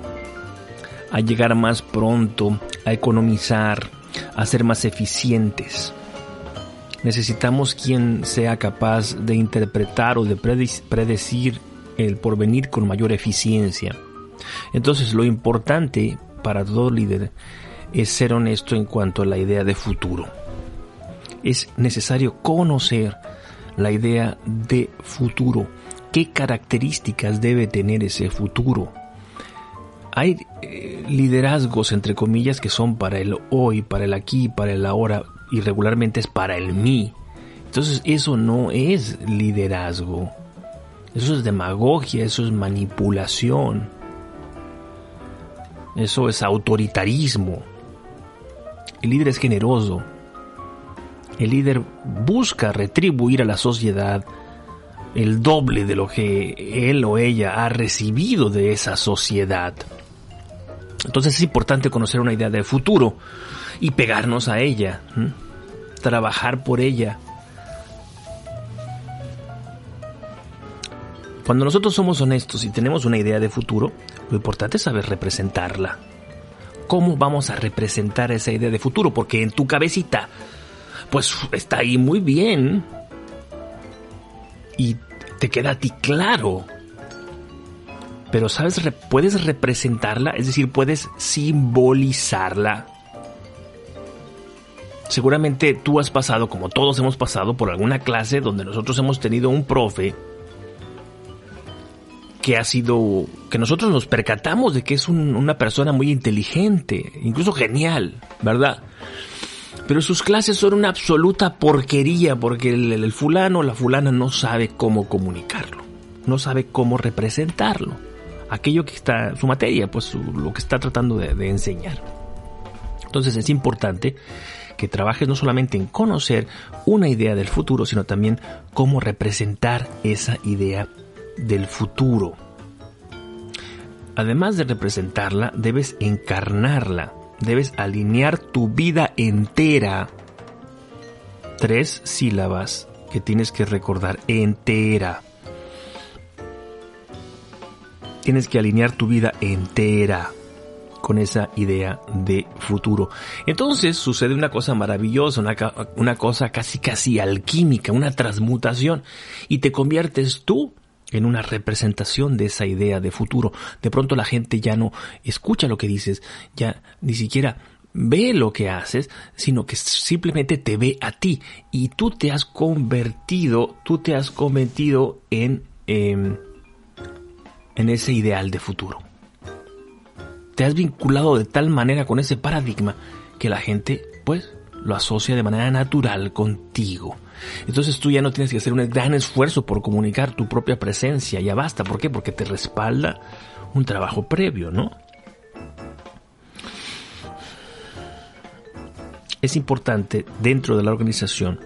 a llegar más pronto, a economizar, a ser más eficientes. Necesitamos quien sea capaz de interpretar o de predecir el porvenir con mayor eficiencia. Entonces, lo importante para todo líder es ser honesto en cuanto a la idea de futuro. Es necesario conocer la idea de futuro. ¿Qué características debe tener ese futuro? Hay eh, liderazgos, entre comillas, que son para el hoy, para el aquí, para el ahora, y regularmente es para el mí. Entonces eso no es liderazgo. Eso es demagogia, eso es manipulación. Eso es autoritarismo. El líder es generoso. El líder busca retribuir a la sociedad el doble de lo que él o ella ha recibido de esa sociedad. Entonces es importante conocer una idea de futuro y pegarnos a ella, ¿eh? Trabajar por ella. Cuando nosotros somos honestos y tenemos una idea de futuro, lo importante es saber representarla. ¿Cómo vamos a representar esa idea de futuro? Porque en tu cabecita, pues está ahí muy bien y te queda a ti claro. Pero sabes, puedes representarla, es decir, puedes simbolizarla. Seguramente tú has pasado, como todos hemos pasado, por alguna clase donde nosotros hemos tenido un profe que ha sido, que nosotros nos percatamos de que es un, una persona muy inteligente, incluso genial, ¿verdad? Pero sus clases son una absoluta porquería porque el, el fulano o la fulana no sabe cómo comunicarlo, no sabe cómo representarlo, aquello que está, su materia, pues su, lo que está tratando de, de enseñar. Entonces es importante que trabajes no solamente en conocer una idea del futuro, sino también cómo representar esa idea del futuro. Además de representarla, debes encarnarla, debes alinear tu vida entera. Tres sílabas que tienes que recordar, entera. Tienes que alinear tu vida entera con esa idea de futuro. Entonces sucede una cosa maravillosa, una, una cosa casi casi alquímica, una transmutación, y te conviertes tú en una representación de esa idea de futuro. De pronto la gente ya no escucha lo que dices, ya ni siquiera ve lo que haces, sino que simplemente te ve a ti. Y tú te has convertido, tú te has convertido en, eh, en ese ideal de futuro. Te has vinculado de tal manera con ese paradigma que la gente, pues, lo asocia de manera natural contigo. Entonces tú ya no tienes que hacer un gran esfuerzo por comunicar tu propia presencia, ya basta. ¿Por qué? Porque te respalda un trabajo previo, ¿no? Es importante, dentro de la organización,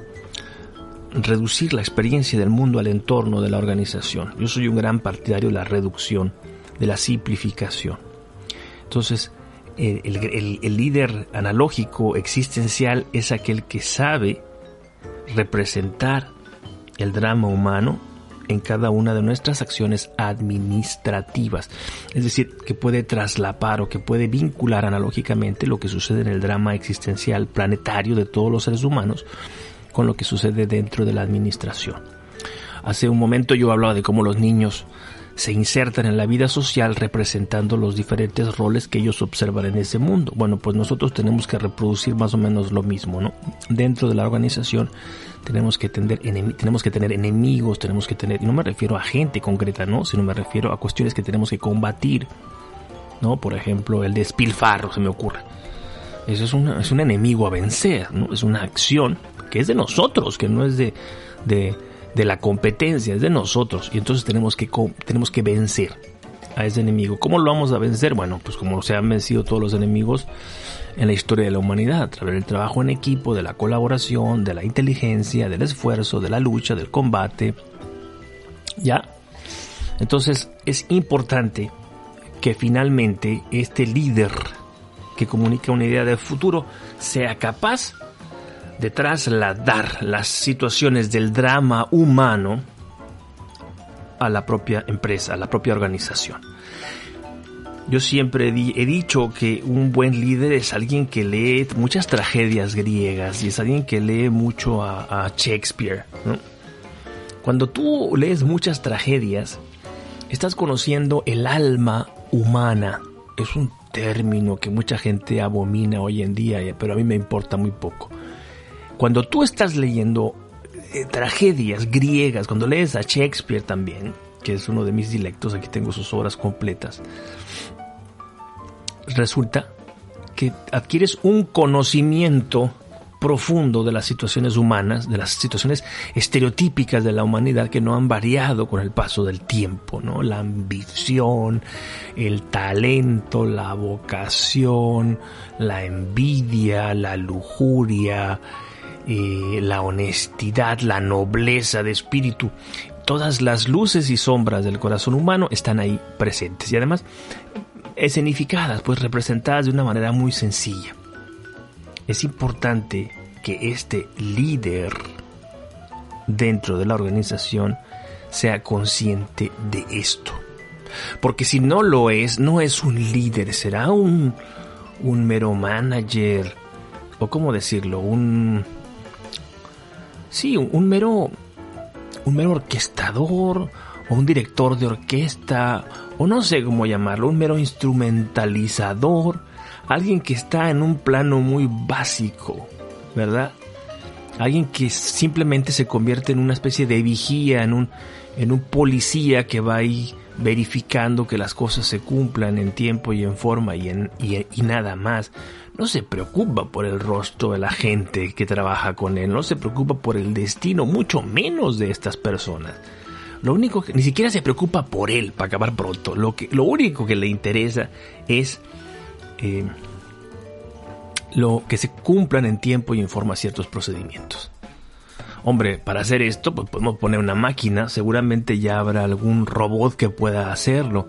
reducir la experiencia del mundo al entorno de la organización. Yo soy un gran partidario de la reducción, de la simplificación. Entonces, el, el, el líder analógico existencial es aquel que sabe representar el drama humano en cada una de nuestras acciones administrativas, es decir, que puede traslapar o que puede vincular analógicamente lo que sucede en el drama existencial planetario de todos los seres humanos con lo que sucede dentro de la administración. Hace un momento yo hablaba de cómo los niños se insertan en la vida social representando los diferentes roles que ellos observan en ese mundo. Bueno, pues nosotros tenemos que reproducir más o menos lo mismo, ¿no? Dentro de la organización tenemos que tener, tenemos que tener enemigos, tenemos que tener, y no me refiero a gente concreta, ¿no? Sino me refiero a cuestiones que tenemos que combatir, ¿no? Por ejemplo, el despilfarro, se me ocurre. Eso es, una, es un enemigo a vencer, ¿no? Es una acción que es de nosotros, que no es de... de de la competencia, es de nosotros, y entonces tenemos que, tenemos que vencer a ese enemigo. ¿Cómo lo vamos a vencer? Bueno, pues como se han vencido todos los enemigos en la historia de la humanidad, a través del trabajo en equipo, de la colaboración, de la inteligencia, del esfuerzo, de la lucha, del combate, ¿ya? Entonces es importante que finalmente este líder que comunica una idea de futuro sea capaz de trasladar las situaciones del drama humano a la propia empresa, a la propia organización. Yo siempre he dicho que un buen líder es alguien que lee muchas tragedias griegas y es alguien que lee mucho a, a Shakespeare, ¿no? Cuando tú lees muchas tragedias, estás conociendo el alma humana. Es un término que mucha gente abomina hoy en día, pero a mí me importa muy poco. Cuando tú estás leyendo eh, tragedias griegas, cuando lees a Shakespeare también, que es uno de mis dilectos, aquí tengo sus obras completas, resulta que adquieres un conocimiento profundo de las situaciones humanas, de las situaciones estereotípicas de la humanidad que no han variado con el paso del tiempo, ¿no? La ambición, el talento, la vocación, la envidia, la lujuria, Eh, la honestidad, la nobleza de espíritu, todas las luces y sombras del corazón humano están ahí presentes y además escenificadas, pues representadas de una manera muy sencilla. Es importante que este líder dentro de la organización sea consciente de esto, porque si no lo es, no es un líder, será un, un mero manager, o cómo decirlo, un... Sí, un, un mero un mero orquestador o un director de orquesta o no sé cómo llamarlo, un mero instrumentalizador, alguien que está en un plano muy básico, ¿verdad? Alguien que simplemente se convierte en una especie de vigía, en un, en un policía que va ahí verificando que las cosas se cumplan en tiempo y en forma y, en, y, y nada más. No se preocupa por el rostro de la gente que trabaja con él, no se preocupa por el destino, mucho menos de estas personas. Lo único que, ni siquiera se preocupa por él, para acabar pronto. Lo que, lo único que le interesa es eh, lo que se cumplan en tiempo y en forma ciertos procedimientos. Hombre, para hacer esto, pues podemos poner una máquina, seguramente ya habrá algún robot que pueda hacerlo,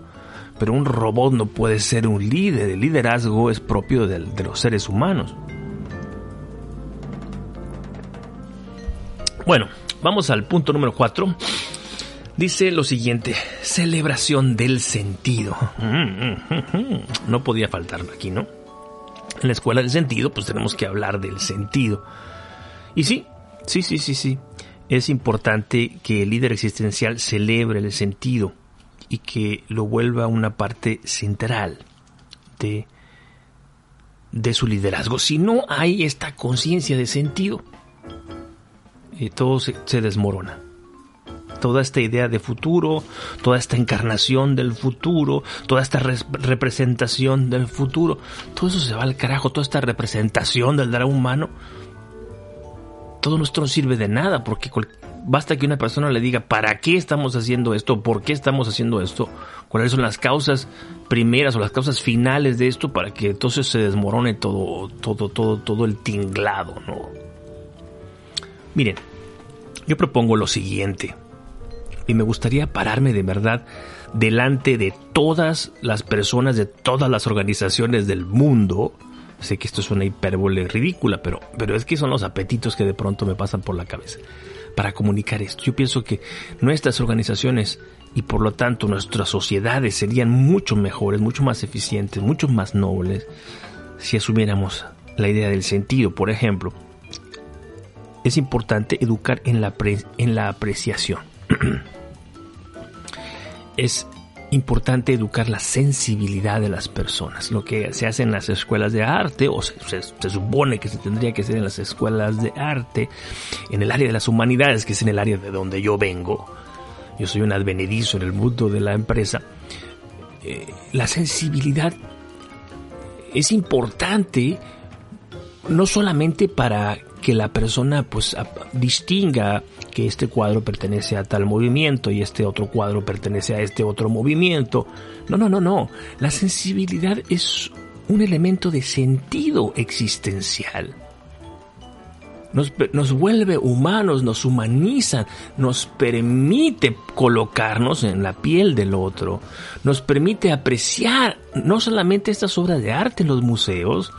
pero un robot no puede ser un líder. El liderazgo es propio de, de los seres humanos. Bueno, vamos al punto número cuatro. Dice lo siguiente: celebración del sentido. No podía faltar aquí, ¿no? En la escuela del sentido, pues tenemos que hablar del sentido. Y sí, Sí, sí, sí, sí. Es importante que el líder existencial celebre el sentido y que lo vuelva una parte central de, de su liderazgo. Si no hay esta conciencia de sentido, y todo se, se desmorona. Toda esta idea de futuro, toda esta encarnación del futuro, toda esta res, representación del futuro, todo eso se va al carajo, toda esta representación del drama humano, todo esto no sirve de nada, porque cual, basta que una persona le diga ¿para qué estamos haciendo esto? ¿Por qué estamos haciendo esto? ¿Cuáles son las causas primeras o las causas finales de esto? Para que entonces se desmorone todo, todo, todo, todo el tinglado, ¿no? Miren, yo propongo lo siguiente. Y me gustaría pararme de verdad delante de todas las personas, de todas las organizaciones del mundo. Sé que esto es una hipérbole ridícula, pero, pero es que son los apetitos que de pronto me pasan por la cabeza para comunicar esto. Yo pienso que nuestras organizaciones y por lo tanto nuestras sociedades serían mucho mejores, mucho más eficientes, mucho más nobles si asumiéramos la idea del sentido. Por ejemplo, es importante educar en la, pre, en la apreciación. Es importante educar la sensibilidad de las personas, lo que se hace en las escuelas de arte, o se, se, se supone que se tendría que hacer en las escuelas de arte, en el área de las humanidades, que es en el área de donde yo vengo. Yo soy un advenedizo en el mundo de la empresa. Eh, la sensibilidad es importante no solamente para que la persona pues distinga que este cuadro pertenece a tal movimiento y este otro cuadro pertenece a este otro movimiento. No, no, no, no. La sensibilidad es un elemento de sentido existencial. Nos, nos vuelve humanos, nos humaniza, nos permite colocarnos en la piel del otro, nos permite apreciar no solamente estas obras de arte en los museos,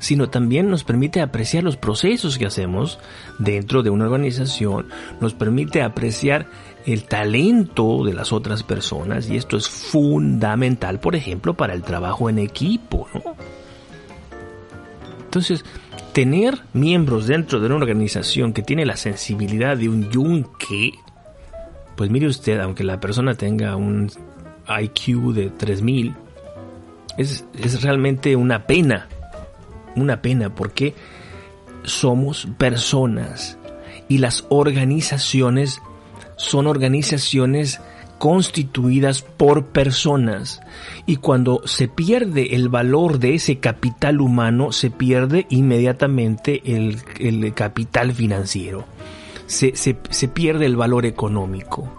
sino también nos permite apreciar los procesos que hacemos dentro de una organización, nos permite apreciar el talento de las otras personas, y esto es fundamental, por ejemplo, para el trabajo en equipo, ¿no? Entonces, tener miembros dentro de una organización que tiene la sensibilidad de un yunque, pues mire usted, aunque la persona tenga un I Q de tres mil, es, es realmente una pena. Una pena, porque somos personas y las organizaciones son organizaciones constituidas por personas, y cuando se pierde el valor de ese capital humano, se pierde inmediatamente el, el capital financiero, se, se, se pierde el valor económico,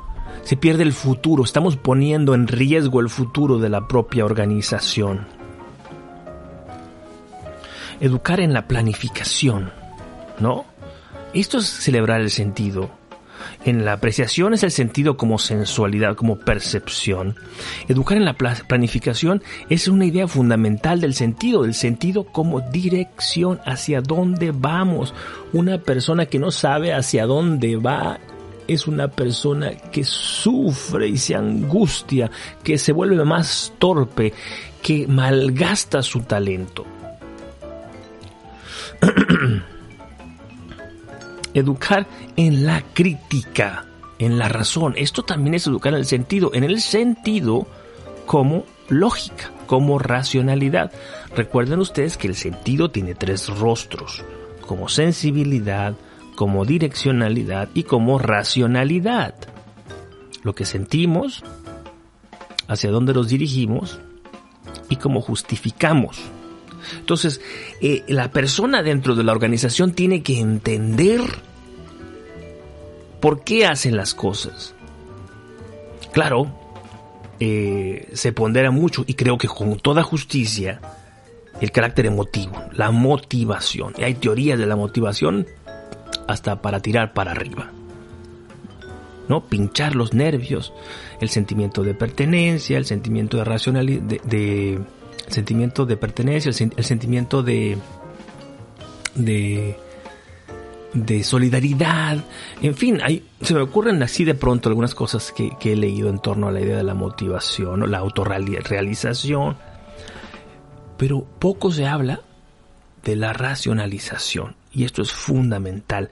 se pierde el futuro. Estamos poniendo en riesgo el futuro de la propia organización. Educar en la planificación, ¿no? Esto es celebrar el sentido. En la apreciación es el sentido como sensualidad, como percepción. Educar en la planificación es una idea fundamental del sentido, del sentido como dirección, hacia dónde vamos. Una persona que no sabe hacia dónde va es una persona que sufre y se angustia, que se vuelve más torpe, que malgasta su talento. Educar en la crítica, en la razón. Esto también es educar en el sentido, en el sentido como lógica, como racionalidad. Recuerden ustedes que el sentido tiene tres rostros, como sensibilidad, como direccionalidad y como racionalidad. Lo que sentimos, hacia dónde nos dirigimos y cómo justificamos. Entonces, eh, la persona dentro de la organización tiene que entender por qué hacen las cosas. Claro, eh, se pondera mucho, y creo que con toda justicia, el carácter emotivo, la motivación. Hay teorías de la motivación hasta para tirar para arriba, ¿no? Pinchar los nervios, el sentimiento de pertenencia, el sentimiento de racionalidad, de... de el sentimiento de pertenencia, el sentimiento de, de, de solidaridad. En fin, hay, se me ocurren así de pronto algunas cosas que, que he leído en torno a la idea de la motivación, ¿no? La autorrealización. Pero poco se habla de la racionalización, y esto es fundamental.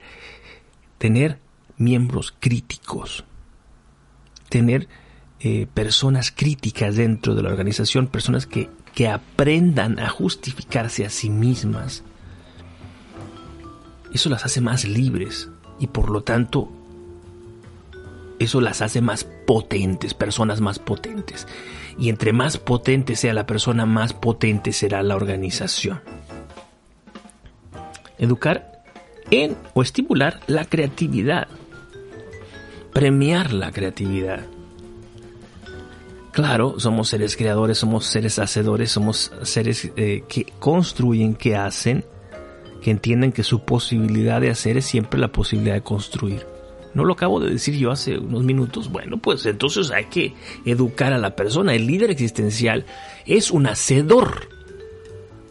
Tener miembros críticos, tener Eh, personas críticas dentro de la organización, personas que que aprendan a justificarse a sí mismas, eso las hace más libres y por lo tanto eso las hace más potentes, personas más potentes. Y entre más potente sea la persona, más potente será la organización. Educar en o estimular la creatividad. Premiar la creatividad. Claro, somos seres creadores, somos seres hacedores, somos seres eh, que construyen, que hacen, que entienden que su posibilidad de hacer es siempre la posibilidad de construir. ¿No lo acabo de decir yo hace unos minutos? Bueno, pues entonces hay que educar a la persona. El líder existencial es un hacedor.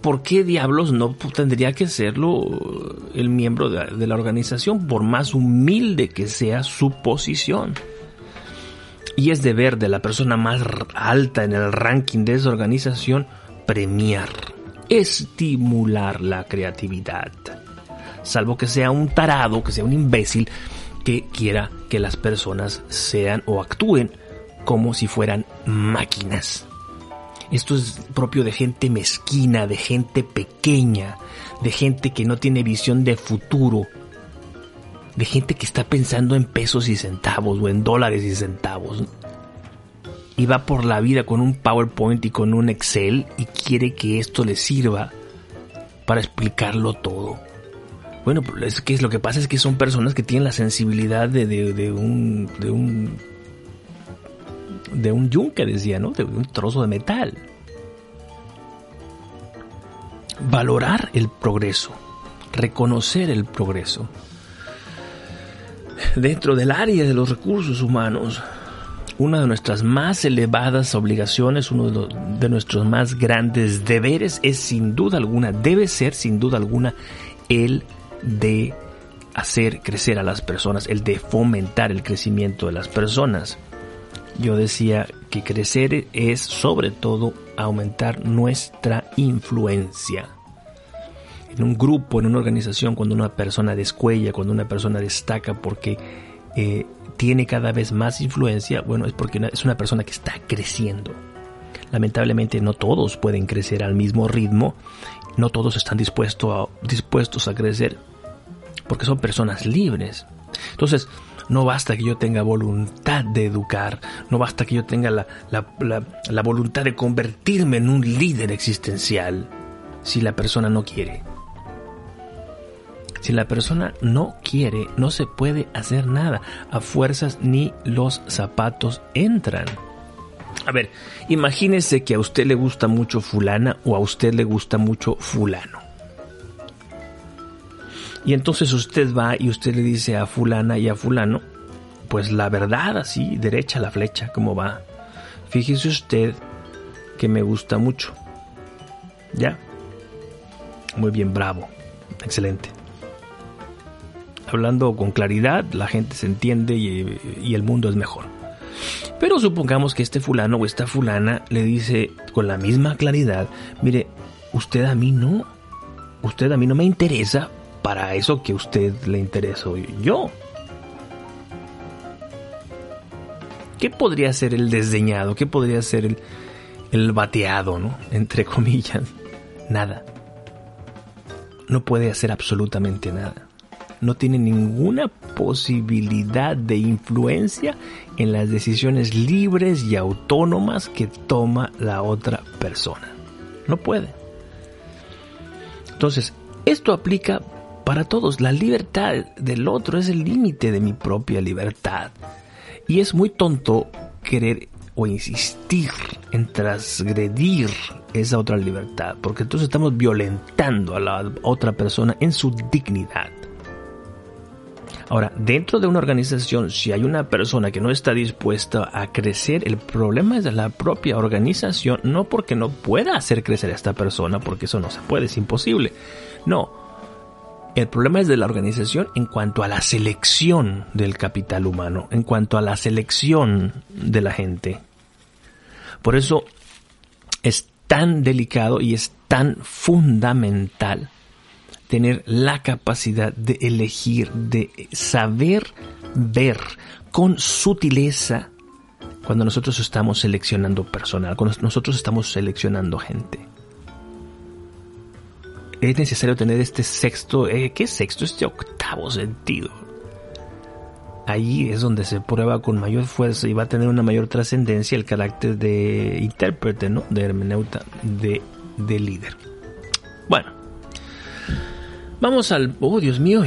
¿Por qué diablos no tendría que serlo el miembro de la, de la organización, por más humilde que sea su posición? Y es deber de la persona más alta en el ranking de esa organización premiar, estimular la creatividad. Salvo que sea un tarado, que sea un imbécil, que quiera que las personas sean o actúen como si fueran máquinas. Esto es propio de gente mezquina, de gente pequeña, de gente que no tiene visión de futuro, de gente que está pensando en pesos y centavos o en dólares y centavos, ¿no? Y va por la vida con un PowerPoint y con un Excel y quiere que esto le sirva para explicarlo todo. Bueno, es que lo que pasa es que son personas que tienen la sensibilidad de, de, de un de un de un yunque, decía, ¿no? De un trozo de metal. Valorar el progreso, reconocer el progreso dentro del área de los recursos humanos. Una de nuestras más elevadas obligaciones, uno de, los, de nuestros más grandes deberes es sin duda alguna, debe ser sin duda alguna el de hacer crecer a las personas, el de fomentar el crecimiento de las personas. Yo decía que crecer es sobre todo aumentar nuestra influencia. En un grupo, en una organización, cuando una persona descuella, cuando una persona destaca porque eh, tiene cada vez más influencia, bueno, es porque es una persona que está creciendo. Lamentablemente no todos pueden crecer al mismo ritmo, no todos están dispuesto a, dispuestos a crecer porque son personas libres. Entonces, no basta que yo tenga voluntad de educar, no basta que yo tenga la, la, la, la voluntad de convertirme en un líder existencial si la persona no quiere. Si la persona no quiere, no se puede hacer nada. A fuerzas ni los zapatos entran. A ver, imagínese que a usted le gusta mucho fulana o a usted le gusta mucho fulano. Y entonces usted va y usted le dice a fulana y a fulano, pues la verdad, así, derecha la flecha, ¿cómo va? Fíjese usted que me gusta mucho. ¿Ya? Muy bien, bravo, excelente. Hablando con claridad, la gente se entiende y, y el mundo es mejor. Pero supongamos que este fulano o esta fulana le dice con la misma claridad, mire, usted a mí no, usted a mí no me interesa para eso que usted le intereso yo. ¿Qué podría ser el desdeñado? ¿Qué podría ser el, el bateado, ¿no? Entre comillas, nada. No puede hacer absolutamente nada. No tiene ninguna posibilidad de influencia en las decisiones libres y autónomas que toma la otra persona. No puede. Entonces, esto aplica para todos. La libertad del otro es el límite de mi propia libertad. Y es muy tonto querer o insistir en transgredir esa otra libertad, porque entonces estamos violentando a la otra persona en su dignidad. Ahora, dentro de una organización, si hay una persona que no está dispuesta a crecer, el problema es de la propia organización, no porque no pueda hacer crecer a esta persona, porque eso no se puede, es imposible. No, el problema es de la organización en cuanto a la selección del capital humano, en cuanto a la selección de la gente. Por eso es tan delicado y es tan fundamental tener la capacidad de elegir, de saber ver con sutileza cuando nosotros estamos seleccionando personal, cuando nosotros estamos seleccionando gente. Es necesario tener este sexto, eh, ¿qué sexto? Este octavo sentido. Allí es donde se prueba con mayor fuerza y va a tener una mayor trascendencia el carácter de intérprete, ¿no? De hermeneuta, de, de líder. Bueno, vamos al... Oh, Dios mío,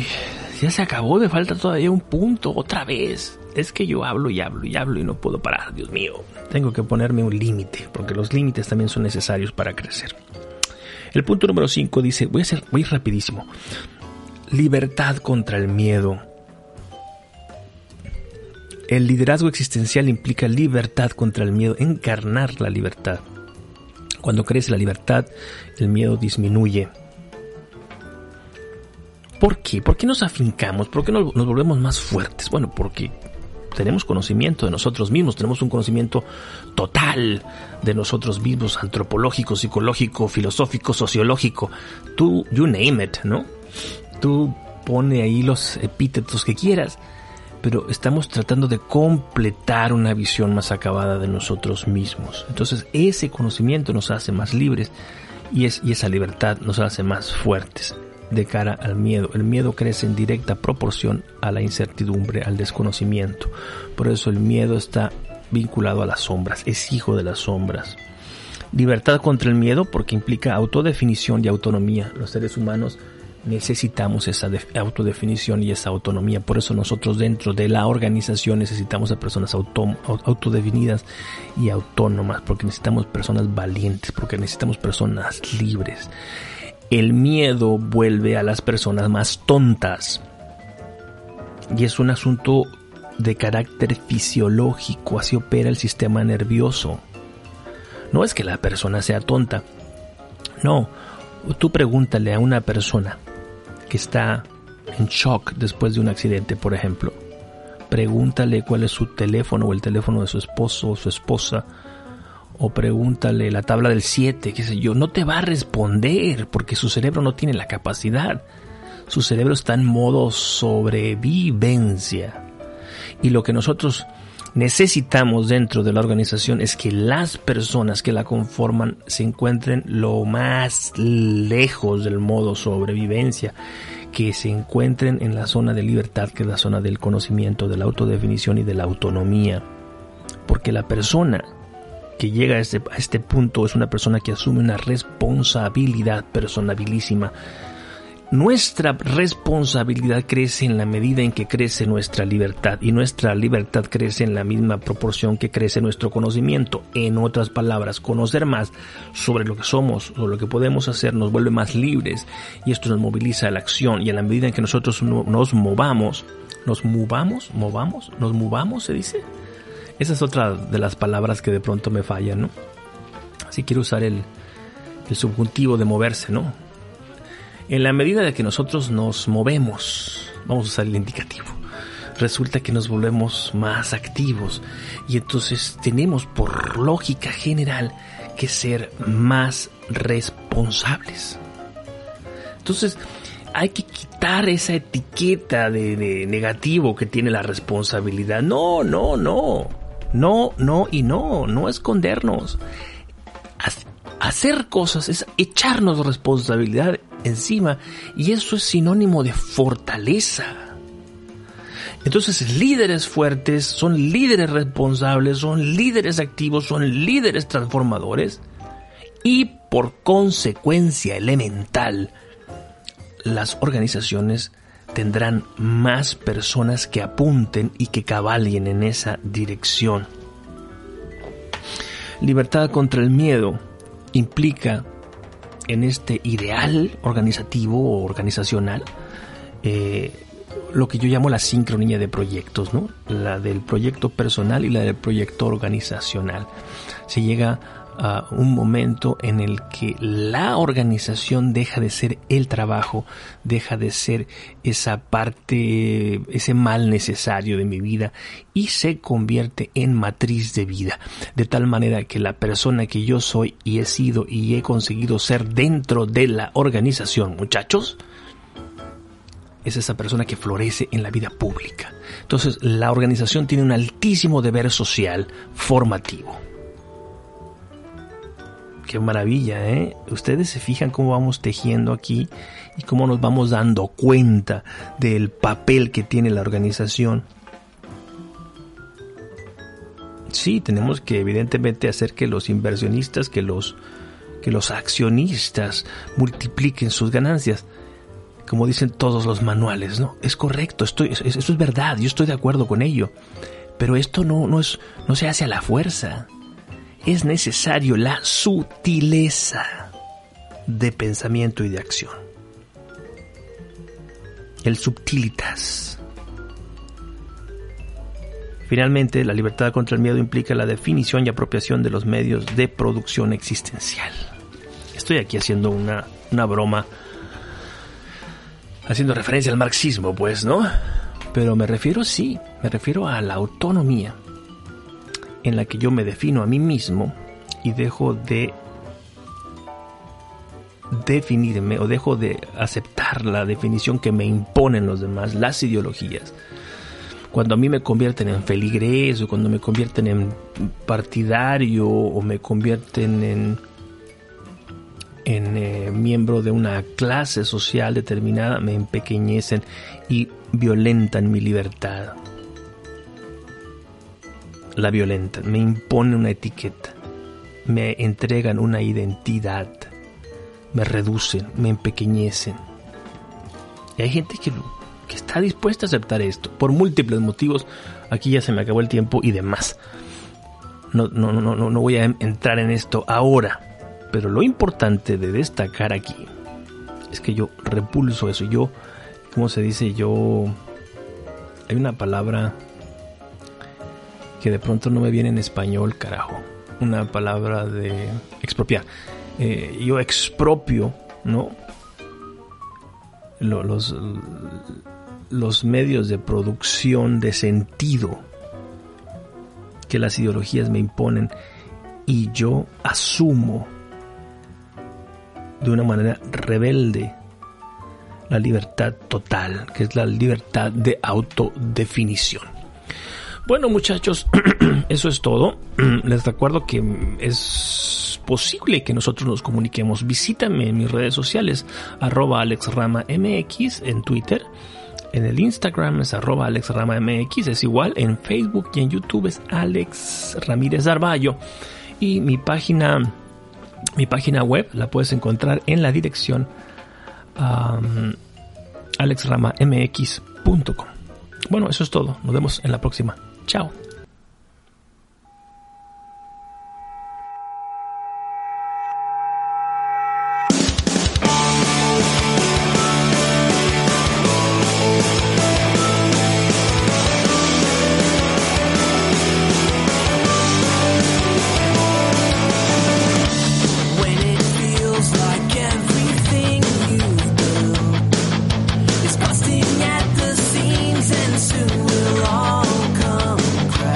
ya se acabó, me falta todavía un punto, otra vez. Es que yo hablo y hablo y hablo y no puedo parar, Dios mío. Tengo que ponerme un límite, porque los límites también son necesarios para crecer. El punto número cinco dice, voy a hacer, voy rapidísimo. Libertad contra el miedo. El liderazgo existencial implica libertad contra el miedo, encarnar la libertad. Cuando crece la libertad, el miedo disminuye. ¿Por qué? ¿Por qué nos afincamos? ¿Por qué nos volvemos más fuertes? Bueno, porque tenemos conocimiento de nosotros mismos, tenemos un conocimiento total de nosotros mismos, antropológico, psicológico, filosófico, sociológico. Tú, you name it, ¿no? Tú pone ahí los epítetos que quieras, pero estamos tratando de completar una visión más acabada de nosotros mismos. Entonces, ese conocimiento nos hace más libres y, es, y esa libertad nos hace más fuertes de cara al miedo. El miedo crece en directa proporción a la incertidumbre, al desconocimiento. Por eso el miedo está vinculado a las sombras, es hijo de las sombras. Libertad contra el miedo porque implica autodefinición y autonomía. Los seres humanos necesitamos esa autodefinición y esa autonomía. Por eso nosotros dentro de la organización necesitamos a personas autom- autodefinidas y autónomas, porque necesitamos personas valientes, porque necesitamos personas libres. El miedo vuelve a las personas más tontas y es un asunto de carácter fisiológico, así opera el sistema nervioso. No es que la persona sea tonta, no, tú pregúntale a una persona que está en shock después de un accidente, por ejemplo, pregúntale cuál es su teléfono o el teléfono de su esposo o su esposa, o pregúntale la tabla del siete, qué sé yo, no te va a responder porque su cerebro no tiene la capacidad. Su cerebro está en modo sobrevivencia. Y lo que nosotros necesitamos dentro de la organización es que las personas que la conforman se encuentren lo más lejos del modo sobrevivencia, que se encuentren en la zona de libertad, que es la zona del conocimiento, de la autodefinición y de la autonomía. Porque la persona que llega a este, a este punto es una persona que asume una responsabilidad personabilísima. Nuestra responsabilidad crece en la medida en que crece nuestra libertad, y nuestra libertad crece en la misma proporción que crece nuestro conocimiento. En otras palabras, conocer más sobre lo que somos, sobre lo que podemos hacer, nos vuelve más libres, y esto nos moviliza a la acción. Y en la medida en que nosotros nos movamos, nos movamos, movamos, nos movamos, se dice. Esa es otra de las palabras que de pronto me fallan, ¿no? Así quiero usar el, el subjuntivo de moverse, ¿no? En la medida de que nosotros nos movemos, vamos a usar el indicativo, resulta que nos volvemos más activos y entonces tenemos por lógica general que ser más responsables. Entonces hay que quitar esa etiqueta de, de negativo que tiene la responsabilidad. No, no, no. No, no y no, no escondernos. Hacer cosas es echarnos responsabilidad encima y eso es sinónimo de fortaleza. Entonces, líderes fuertes son líderes responsables, son líderes activos, son líderes transformadores y por consecuencia elemental, las organizaciones tendrán más personas que apunten y que cabalguen en esa dirección. Libertad contra el miedo implica en este ideal organizativo o organizacional eh, lo que yo llamo la sincronía de proyectos, ¿no? La del proyecto personal y la del proyecto organizacional. Se llega a un momento en el que la organización deja de ser el trabajo, deja de ser esa parte, ese mal necesario de mi vida y se convierte en matriz de vida, de tal manera que la persona que yo soy y he sido y he conseguido ser dentro de la organización, muchachos, es esa persona que florece en la vida pública. Entonces, la organización tiene un altísimo deber social formativo. Qué maravilla, ¿eh? Ustedes se fijan cómo vamos tejiendo aquí y cómo nos vamos dando cuenta del papel que tiene la organización. Sí, tenemos que evidentemente hacer que los inversionistas, que los, que los accionistas multipliquen sus ganancias, como dicen todos los manuales, ¿no? Es correcto, estoy, eso es verdad, yo estoy de acuerdo con ello, pero esto no, no, es, no se hace a la fuerza. Es necesario la sutileza de pensamiento y de acción. El subtilitas. Finalmente, la libertad contra el miedo implica la definición y apropiación de los medios de producción existencial. Estoy aquí haciendo una, una broma, haciendo referencia al marxismo, pues, ¿no? Pero me refiero, sí, me refiero a la autonomía en la que yo me defino a mí mismo y dejo de definirme o dejo de aceptar la definición que me imponen los demás, las ideologías. Cuando a mí me convierten en feligres o cuando me convierten en partidario o me convierten en, en eh, miembro de una clase social determinada, me empequeñecen y violentan mi libertad. La violentan, me imponen una etiqueta, me entregan una identidad, me reducen, me empequeñecen. Y hay gente que, que está dispuesta a aceptar esto por múltiples motivos. Aquí ya se me acabó el tiempo y demás. No, no, no, no, no voy a entrar en esto ahora, pero lo importante de destacar aquí es que yo repulso eso. Yo, ¿cómo se dice? Yo, hay una palabra que de pronto no me viene en español, carajo, una palabra de expropiar. Eh, yo expropio, ¿no? Los, los medios de producción de sentido que las ideologías me imponen y yo asumo de una manera rebelde la libertad total, que es la libertad de autodefinición. Bueno, muchachos, eso es todo. Les recuerdo que es posible que nosotros nos comuniquemos. Visítame en mis redes sociales, arroba alexramamx en Twitter. En el Instagram es arroba alexramamx, es igual. En Facebook y en YouTube es Alex Ramírez Arballo. Y mi página, mi página web la puedes encontrar en la dirección um, alexramamx punto com. Bueno, eso es todo. Nos vemos en la próxima. Chao. Soon we'll all come cry.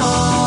sol.